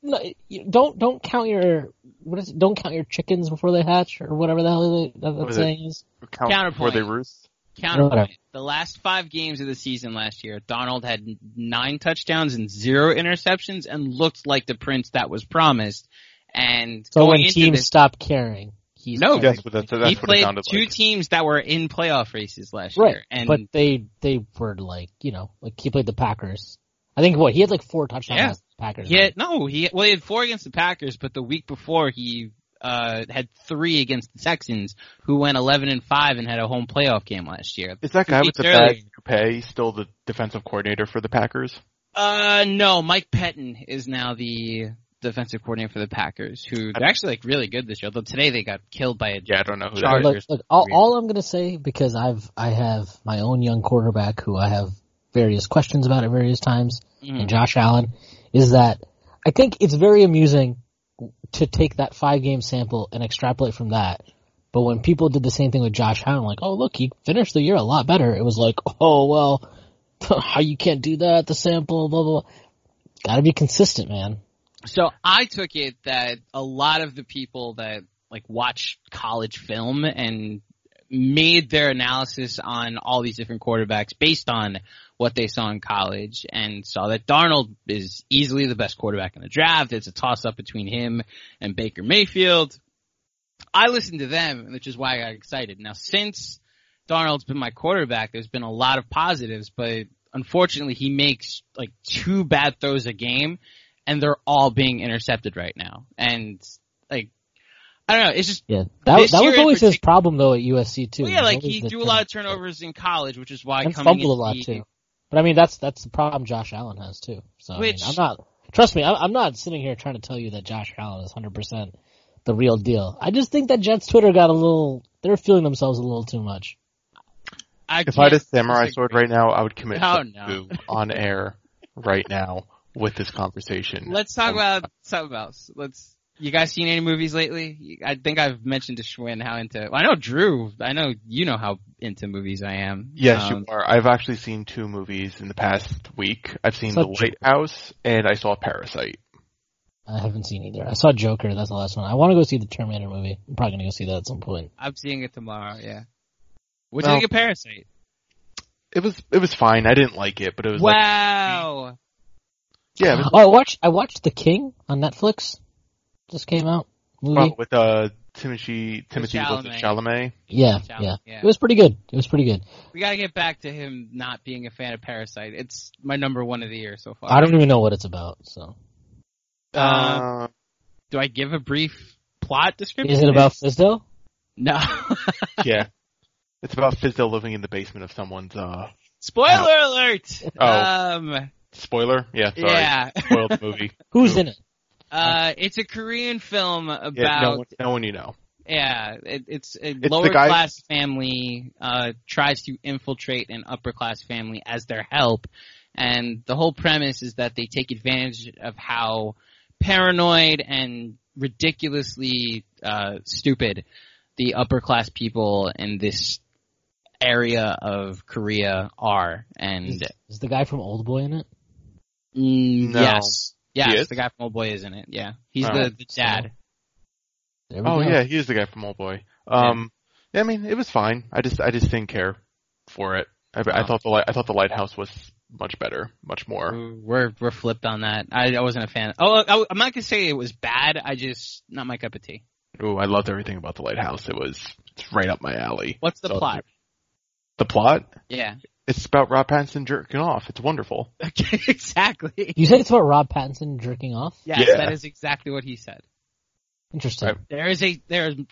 don't count your. What is it? Don't count your chickens before they hatch, or whatever the hell that saying is. Count before they roost. Counterpoint. The last 5 games of the season last year, Darnold had 9 touchdowns and 0 interceptions, and looked like the prince that was promised. And so when teams stop caring, he played two teams that were in playoff races last year, and but they were like he played the Packers. I think he had like 4 touchdowns against the Packers. Yeah, right? He had 4 against the Packers, but the week before he had 3 against the Texans, who went 11-5 and had a home playoff game last year. Is that guy with the bad coupe still the defensive coordinator for the Packers? No, Mike Pettin is now the defensive coordinator for the Packers, who they're actually like really good this year. Although today they got killed by I don't know who that is. Look, all I'm gonna say because I have my own young quarterback who I have various questions about at various times, and Josh Allen, is that I think it's very amusing to take that 5-game sample and extrapolate from that. But when people did the same thing with Josh Allen, like, oh, look, he finished the year a lot better. It was like, oh, well, how you can't do that, the sample, blah, blah, blah. Gotta be consistent, man. So I took it that a lot of the people that, like, watch college film and made their analysis on all these different quarterbacks based on what they saw in college and saw that Darnold is easily the best quarterback in the draft. It's a toss-up between him and Baker Mayfield. I listened to them, which is why I got excited. Now, since Darnold's been my quarterback, there's been a lot of positives, but unfortunately he makes like two bad throws a game, and they're all being intercepted right now. And like, I don't know, it's just that was always his problem though at USC too. Well, yeah, like he drew a lot of turnovers in college, which is why fumbled a lot too. But I mean, that's the problem Josh Allen has too. So I mean, I'm not sitting here trying to tell you that Josh Allen is 100% the real deal. I just think that Jets Twitter got they're feeling themselves a little too much. If I had a samurai sword right now, I would commit to on air right now with this conversation. Let's talk about something else. You guys seen any movies lately? I think I've mentioned to Schwinn how into. Well, I know Drew. I know you know how into movies I am. Yes, you are. I've actually seen two movies in the past week. I've seen The Lighthouse and I saw Parasite. I haven't seen either. I saw Joker. That's the last one. I want to go see the Terminator movie. I'm probably gonna go see that at some point. I'm seeing it tomorrow. Yeah. What did you think of Parasite? It was fine. I didn't like it, but it was wow. Yeah. I watched The King on Netflix. Just came out. Movie. Oh, with Timothy Chalamet. Yeah. It was pretty good. We gotta get back to him not being a fan of Parasite. It's my number one of the year so far. I don't even know what it's about. So. Do I give a brief plot description? Is it about Fizdale? No. Yeah. It's about Fizdale living in the basement of someone's, Spoiler alert! Oh. Spoiler? Yeah, sorry. Yeah. Spoiled the movie. Who's in it? It's a Korean film about... Yeah, no one you know. Yeah, it's lower-class family, tries to infiltrate an upper-class family as their help, and the whole premise is that they take advantage of how paranoid and ridiculously, stupid the upper-class people in this area of Korea are. And is the guy from Oldboy in it? No. Yes, the guy from Oldboy is in it. Yeah, he's the dad. Yeah, he is the guy from Oldboy. Yeah, I mean, it was fine. I just didn't care for it. I thought the Lighthouse was much better, much more. We're flipped on that. I wasn't a fan. Oh, I'm not gonna say it was bad. I just not my cup of tea. Ooh, I loved everything about the Lighthouse. It's right up my alley. What's the plot? The plot? Yeah. It's about Rob Pattinson jerking off. It's wonderful. Okay, exactly. You said it's about Rob Pattinson jerking off? Yes, yeah. That is exactly what he said. Interesting. Right.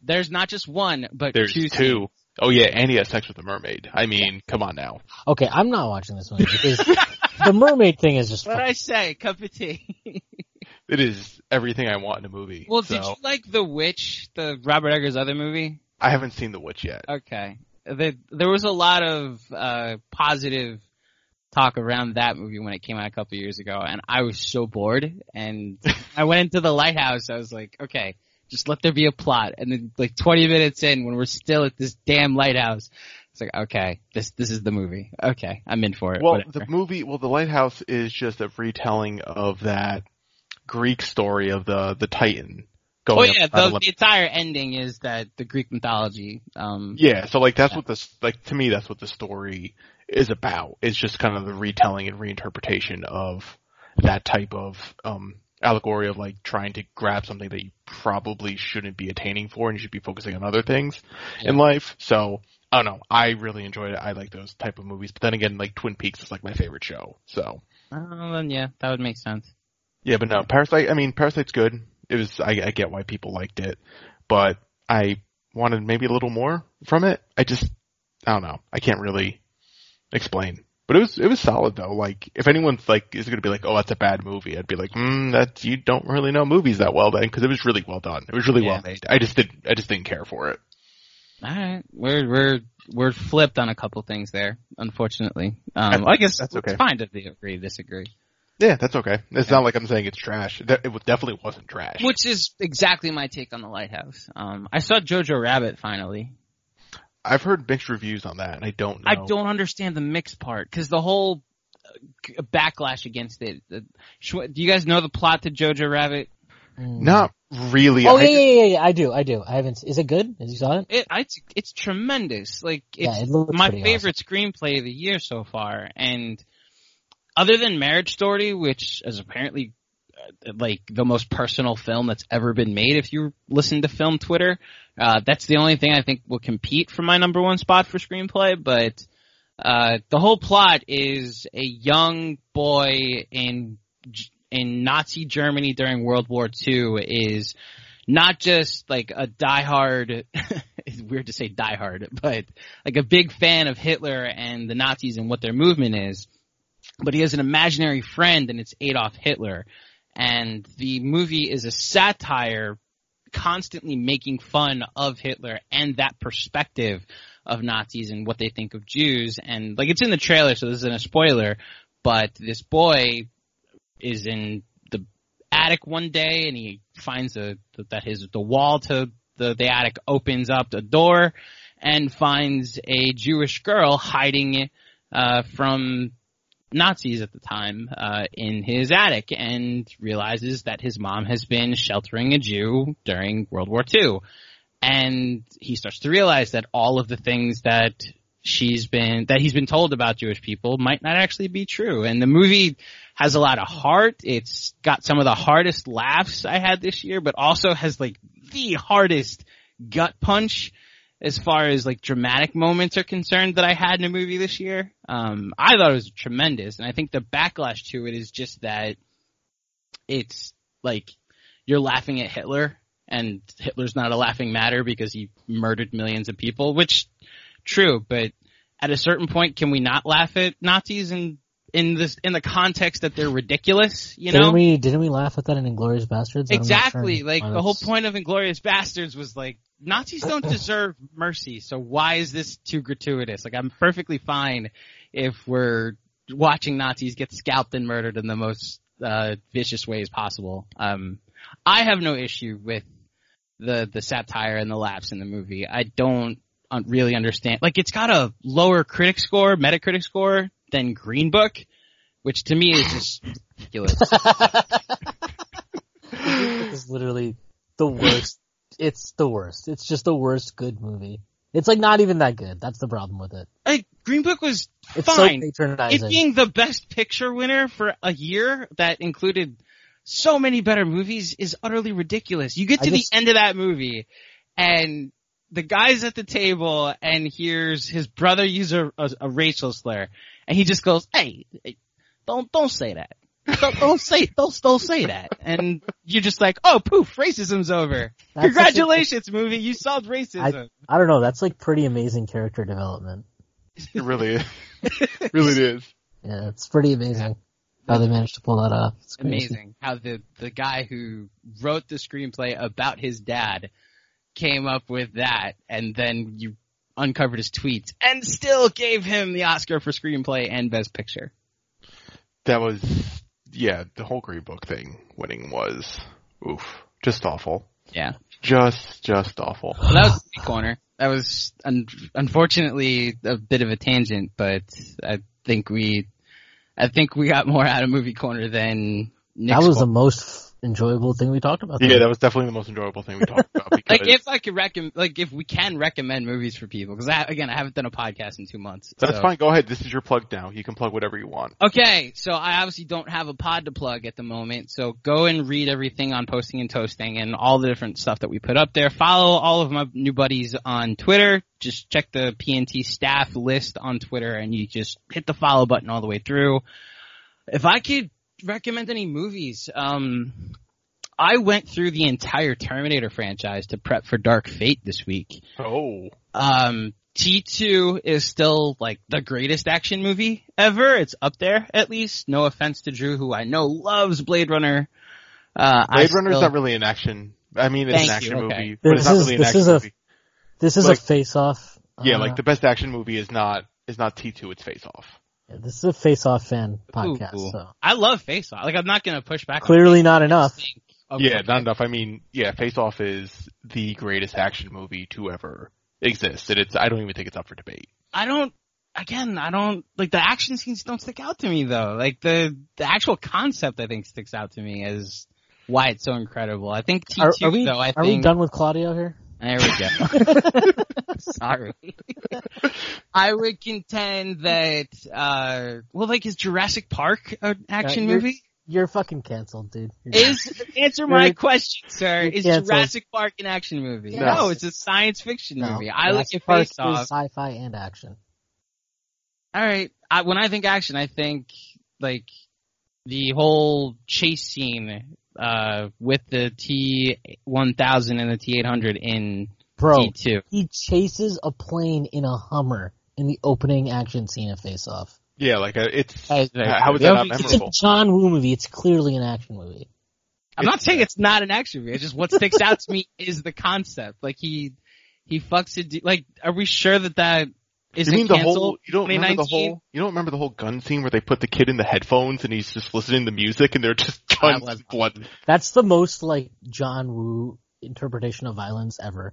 There's not just one, but there's two. Scenes. Oh yeah, and he has sex with the mermaid. I mean, come on now. Okay, I'm not watching this one because the mermaid thing is just. What I say, cup of tea. It is everything I want in a movie. Well, so. Did you like The Witch, the Robert Eggers' other movie? I haven't seen The Witch yet. Okay. There was a lot of positive talk around that movie when it came out a couple of years ago, and I was so bored. And I went into The Lighthouse. I was like, okay, just let there be a plot. And then like 20 minutes in when we're still at this damn lighthouse, it's like, okay, this is the movie. Okay, I'm in for it. Well, whatever. The Lighthouse is just a retelling of that Greek story of the Titan going. Oh yeah, the entire ending is that the Greek mythology. To me that's what the story is about. It's just kind of the retelling and reinterpretation of that type of allegory of like trying to grab something that you probably shouldn't be attaining for, and you should be focusing on other things in life. So I don't know. I really enjoyed it. I like those type of movies. But then again, like Twin Peaks is like my favorite show. So that would make sense. Yeah, but no, Parasite, I mean, Parasite's good. It was, I get why people liked it, but I wanted maybe a little more from it. I don't know. I can't really explain, but it was solid though. Like, if anyone's like, is going to be like, oh, that's a bad movie, I'd be like, that's, you don't really know movies that well then, because it was really well done. It was really well made. I just didn't care for it. All right. We're flipped on a couple things there, unfortunately. I guess that's okay. It's fine to agree, disagree. Yeah, that's okay. It's not like I'm saying it's trash. It definitely wasn't trash. Which is exactly my take on The Lighthouse. I saw Jojo Rabbit finally. I've heard mixed reviews on that, and I don't know. I don't understand the mixed part, because the whole backlash against it. Do you guys know the plot to Jojo Rabbit? Not really. Oh, yeah. I do. I haven't. Is it good? Have you saw it? It's tremendous. Like, it's my favorite screenplay of the year so far. And other than Marriage Story, which is apparently like the most personal film that's ever been made, if you listen to Film Twitter, that's the only thing I think will compete for my number one spot for screenplay. But the whole plot is a young boy in Nazi Germany during World War II is not just like a diehard – it's weird to say diehard, but like a big fan of Hitler and the Nazis and what their movement is, but he has an imaginary friend, and it's Adolf Hitler. And the movie is a satire constantly making fun of Hitler and that perspective of Nazis and what they think of Jews. And like, it's in the trailer, so this isn't a spoiler, but this boy is in the attic one day, and he finds the wall to the attic opens up the door and finds a Jewish girl hiding from Nazis at the time in his attic, and realizes that his mom has been sheltering a Jew during World War II. And he starts to realize that all of the things that he's been told about Jewish people might not actually be true. And the movie has a lot of heart. It's got some of the hardest laughs I had this year, but also has like the hardest gut punch as far as like dramatic moments are concerned that I had in a movie this year. I thought it was tremendous. And I think the backlash to it is just that it's like you're laughing at Hitler, and Hitler's not a laughing matter because he murdered millions of people, which true. But at a certain point, can we not laugh at Nazis in the context that they're ridiculous, you know? Didn't we laugh at that in Inglourious Bastards? Exactly. Sure. Like, the whole point of Inglourious Bastards was like, Nazis don't deserve mercy, so why is this too gratuitous? Like, I'm perfectly fine if we're watching Nazis get scalped and murdered in the most vicious ways possible. I have no issue with the satire and the laughs in the movie. I don't really understand. Like, it's got a lower Metacritic score than Green Book, which to me is just ridiculous. It's literally the worst. It's the worst. It's just the worst good movie. It's like not even that good. That's the problem with it. Like, Green Book was fine. It's so patronizing. It being the best picture winner for a year that included so many better movies is utterly ridiculous. You get to the end of that movie, and the guy's at the table and hears his brother use a racial slur, and he just goes, "Hey, don't say that. Don't say that." And you're just like, "Oh, poof, racism's over. Congratulations, movie, you solved racism." I don't know. That's like pretty amazing character development. It really is. It really is. Yeah, it's pretty amazing how they managed to pull that off. It's amazing how the guy who wrote the screenplay about his dad came up with that, and then you uncovered his tweets and still gave him the Oscar for screenplay and best picture. That was, yeah, the whole Green Book thing winning was, oof, just awful. Yeah. Just awful. Well, that was the corner. That was, unfortunately, a bit of a tangent, but I think we got more out of Movie Corner than Nick's. That was the most enjoyable thing we talked about. Yeah, that was definitely the most enjoyable thing we talked about. Like, if I could if we can recommend movies for people, because I haven't done a podcast in 2 months. That's fine. Go ahead. This is your plug now. You can plug whatever you want. Okay, so I obviously don't have a pod to plug at the moment, so go and read everything on Posting and Toasting and all the different stuff that we put up there. Follow all of my new buddies on Twitter. Just check the PNT staff list on Twitter, and you just hit the follow button all the way through. If I could recommend any movies, I went through the entire Terminator franchise to prep for Dark Fate this week. T2 is still like the greatest action movie ever. It's up there, at least. No offense to Drew, who I know loves Blade Runner. Runner's not really an action. I mean, it's an action movie, but it's not really an action movie. This is a face-off. Yeah, like the best action movie is not T2, it's Face Off. This is a Face Off fan podcast. Ooh. So I love Face Off. Like, I'm not going to push back. Clearly not enough. Not enough. I mean, yeah, Face Off is the greatest action movie to ever exist. And I don't even think it's up for debate. I don't, the action scenes don't stick out to me, though. Like, the actual concept, I think, sticks out to me as why it's so incredible. I think T2, Are we done with Claudio here? There we go. Sorry. I would contend that, is Jurassic Park an action movie? You're fucking canceled, dude. Answer my question, sir. Is Jurassic Park an action movie? Yes. No, it's a science fiction movie. No, I look at Face Off. Sci-fi and action. All right. When I think action, I think, like, the whole chase scene with the T-1000 and the T-800 in T2. He chases a plane in a Hummer in the opening action scene of Face Off. Yeah, how is that not memorable? It's a John Woo movie. It's clearly an action movie. I'm not saying it's not an action movie. It's just what sticks out to me is the concept. Like, he fucks it. Like, are we sure that isn't canceled? You don't remember the whole gun scene where they put the kid in the headphones and he's just listening to music and they're just guns and blood? That's the most, like, John Woo interpretation of violence ever.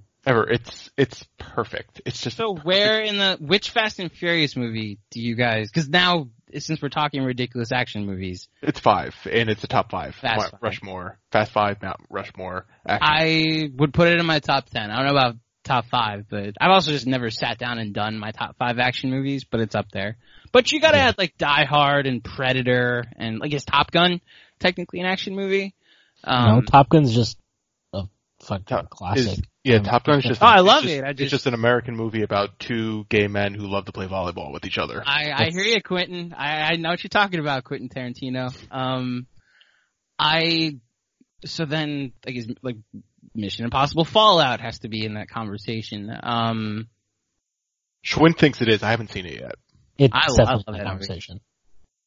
It's perfect. It's just so perfect. Where in which Fast and Furious movie do you guys? Because now since we're talking ridiculous action movies, it's 5 and it's a top 5. Fast 5. Rushmore, Fast 5, Mount Rushmore. Action. I would put it in my top 10. I don't know about top 5, but I've also just never sat down and done my top 5 action movies, but it's up there. But you gotta add like Die Hard and Predator and like is Top Gun technically an action movie? No, Top Gun's just a fucking classic. Top Gun's just... I love it. It's just an American movie about two gay men who love to play volleyball with each other. I hear you, Quentin. I know what you're talking about, Quentin Tarantino. So then, I guess, like, Mission Impossible Fallout has to be in that conversation. Schwinn thinks it is. I haven't seen it yet. It's definitely in that conversation.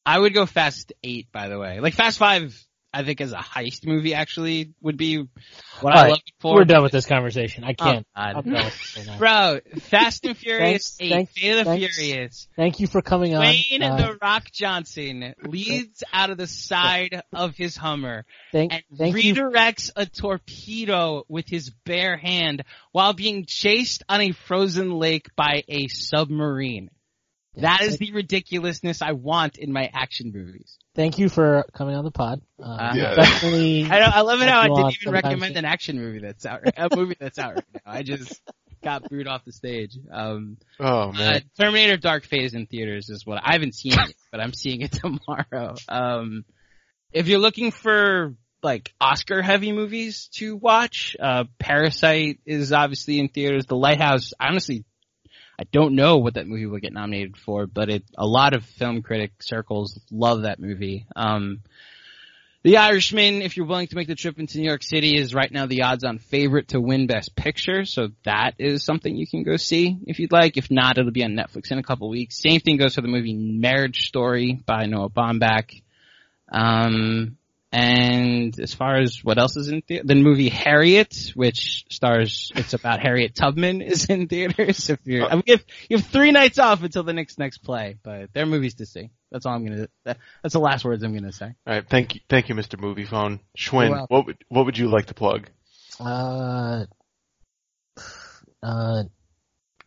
I would go Fast 8, by the way. Like, Fast 5... I think as a heist movie actually would be what I look for. We're done with this conversation. I can't. Bro, Fast and Furious 8, Fate of the Furious. Thank you for coming Dwayne on. Dwayne The Rock Johnson leads out of the side of his Hummer and redirects a torpedo with his bare hand while being chased on a frozen lake by a submarine. That is the ridiculousness I want in my action movies. Thank you for coming on the pod. I love it how I didn't even recommend an action movie that's out. A movie that's out right now. I just got booed off the stage. Terminator Dark Fate is in theaters is what I haven't seen it, but I'm seeing it tomorrow. If you're looking for like Oscar heavy movies to watch, Parasite is obviously in theaters. The Lighthouse, honestly. I don't know what that movie will get nominated for, but a lot of film critic circles love that movie. The Irishman, if you're willing to make the trip into New York City, is right now the odds-on favorite to win Best Picture, so that is something you can go see if you'd like. If not, it'll be on Netflix in a couple weeks. Same thing goes for the movie Marriage Story by Noah Baumbach. And as far as what else is in theater, the movie Harriet, which stars, it's about Harriet Tubman, is in theaters. You have 3 nights off until the next play, but there are movies to see. That's all I'm gonna. That's the last words I'm gonna say. All right, thank you, Mr. Movie Phone. Schwinn, wow. What would you like to plug? Not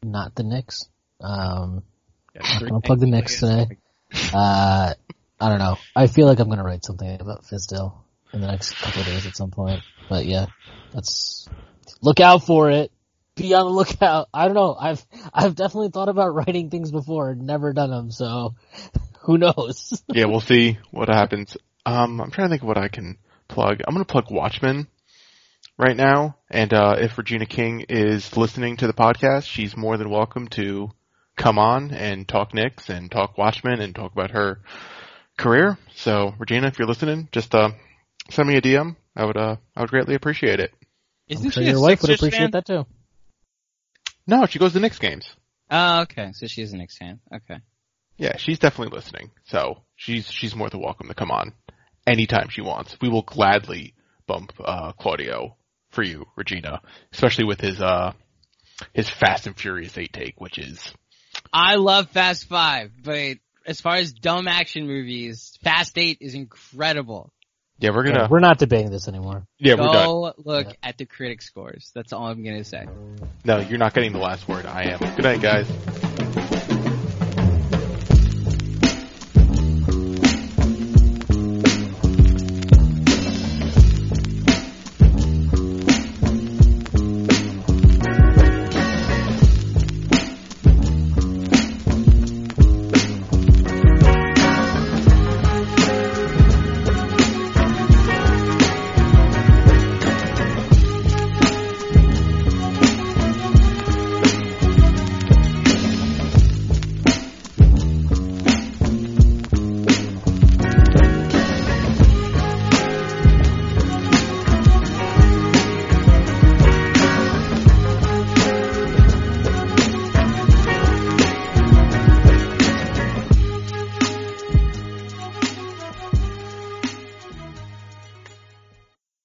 the Knicks. I'm gonna plug the Knicks today. I don't know. I feel like I'm going to write something about Fizdale in the next couple of days at some point. But yeah, let's look out for it. Be on the lookout. I don't know. I've definitely thought about writing things before and never done them. So who knows? Yeah, we'll see what happens. I'm trying to think of what I can plug. I'm going to plug Watchmen right now. And if Regina King is listening to the podcast, she's more than welcome to come on and talk Knicks and talk Watchmen and talk about her career. So Regina, if you're listening, just send me a DM. I would greatly appreciate it. Isn't she your wife would appreciate that too? No, she goes to Knicks games. Oh, okay. So she's a Knicks fan. Okay. Yeah, she's definitely listening. So she's more than welcome to come on anytime she wants. We will gladly bump Claudio for you, Regina, especially with his Fast and Furious 8 take, which is I love Fast 5, but as far as dumb action movies, Fast 8 is incredible. Yeah, we're not debating this anymore. Yeah, we're done. Go look at the critic scores. That's all I'm going to say. No, you're not getting the last word. I am. Good night, guys.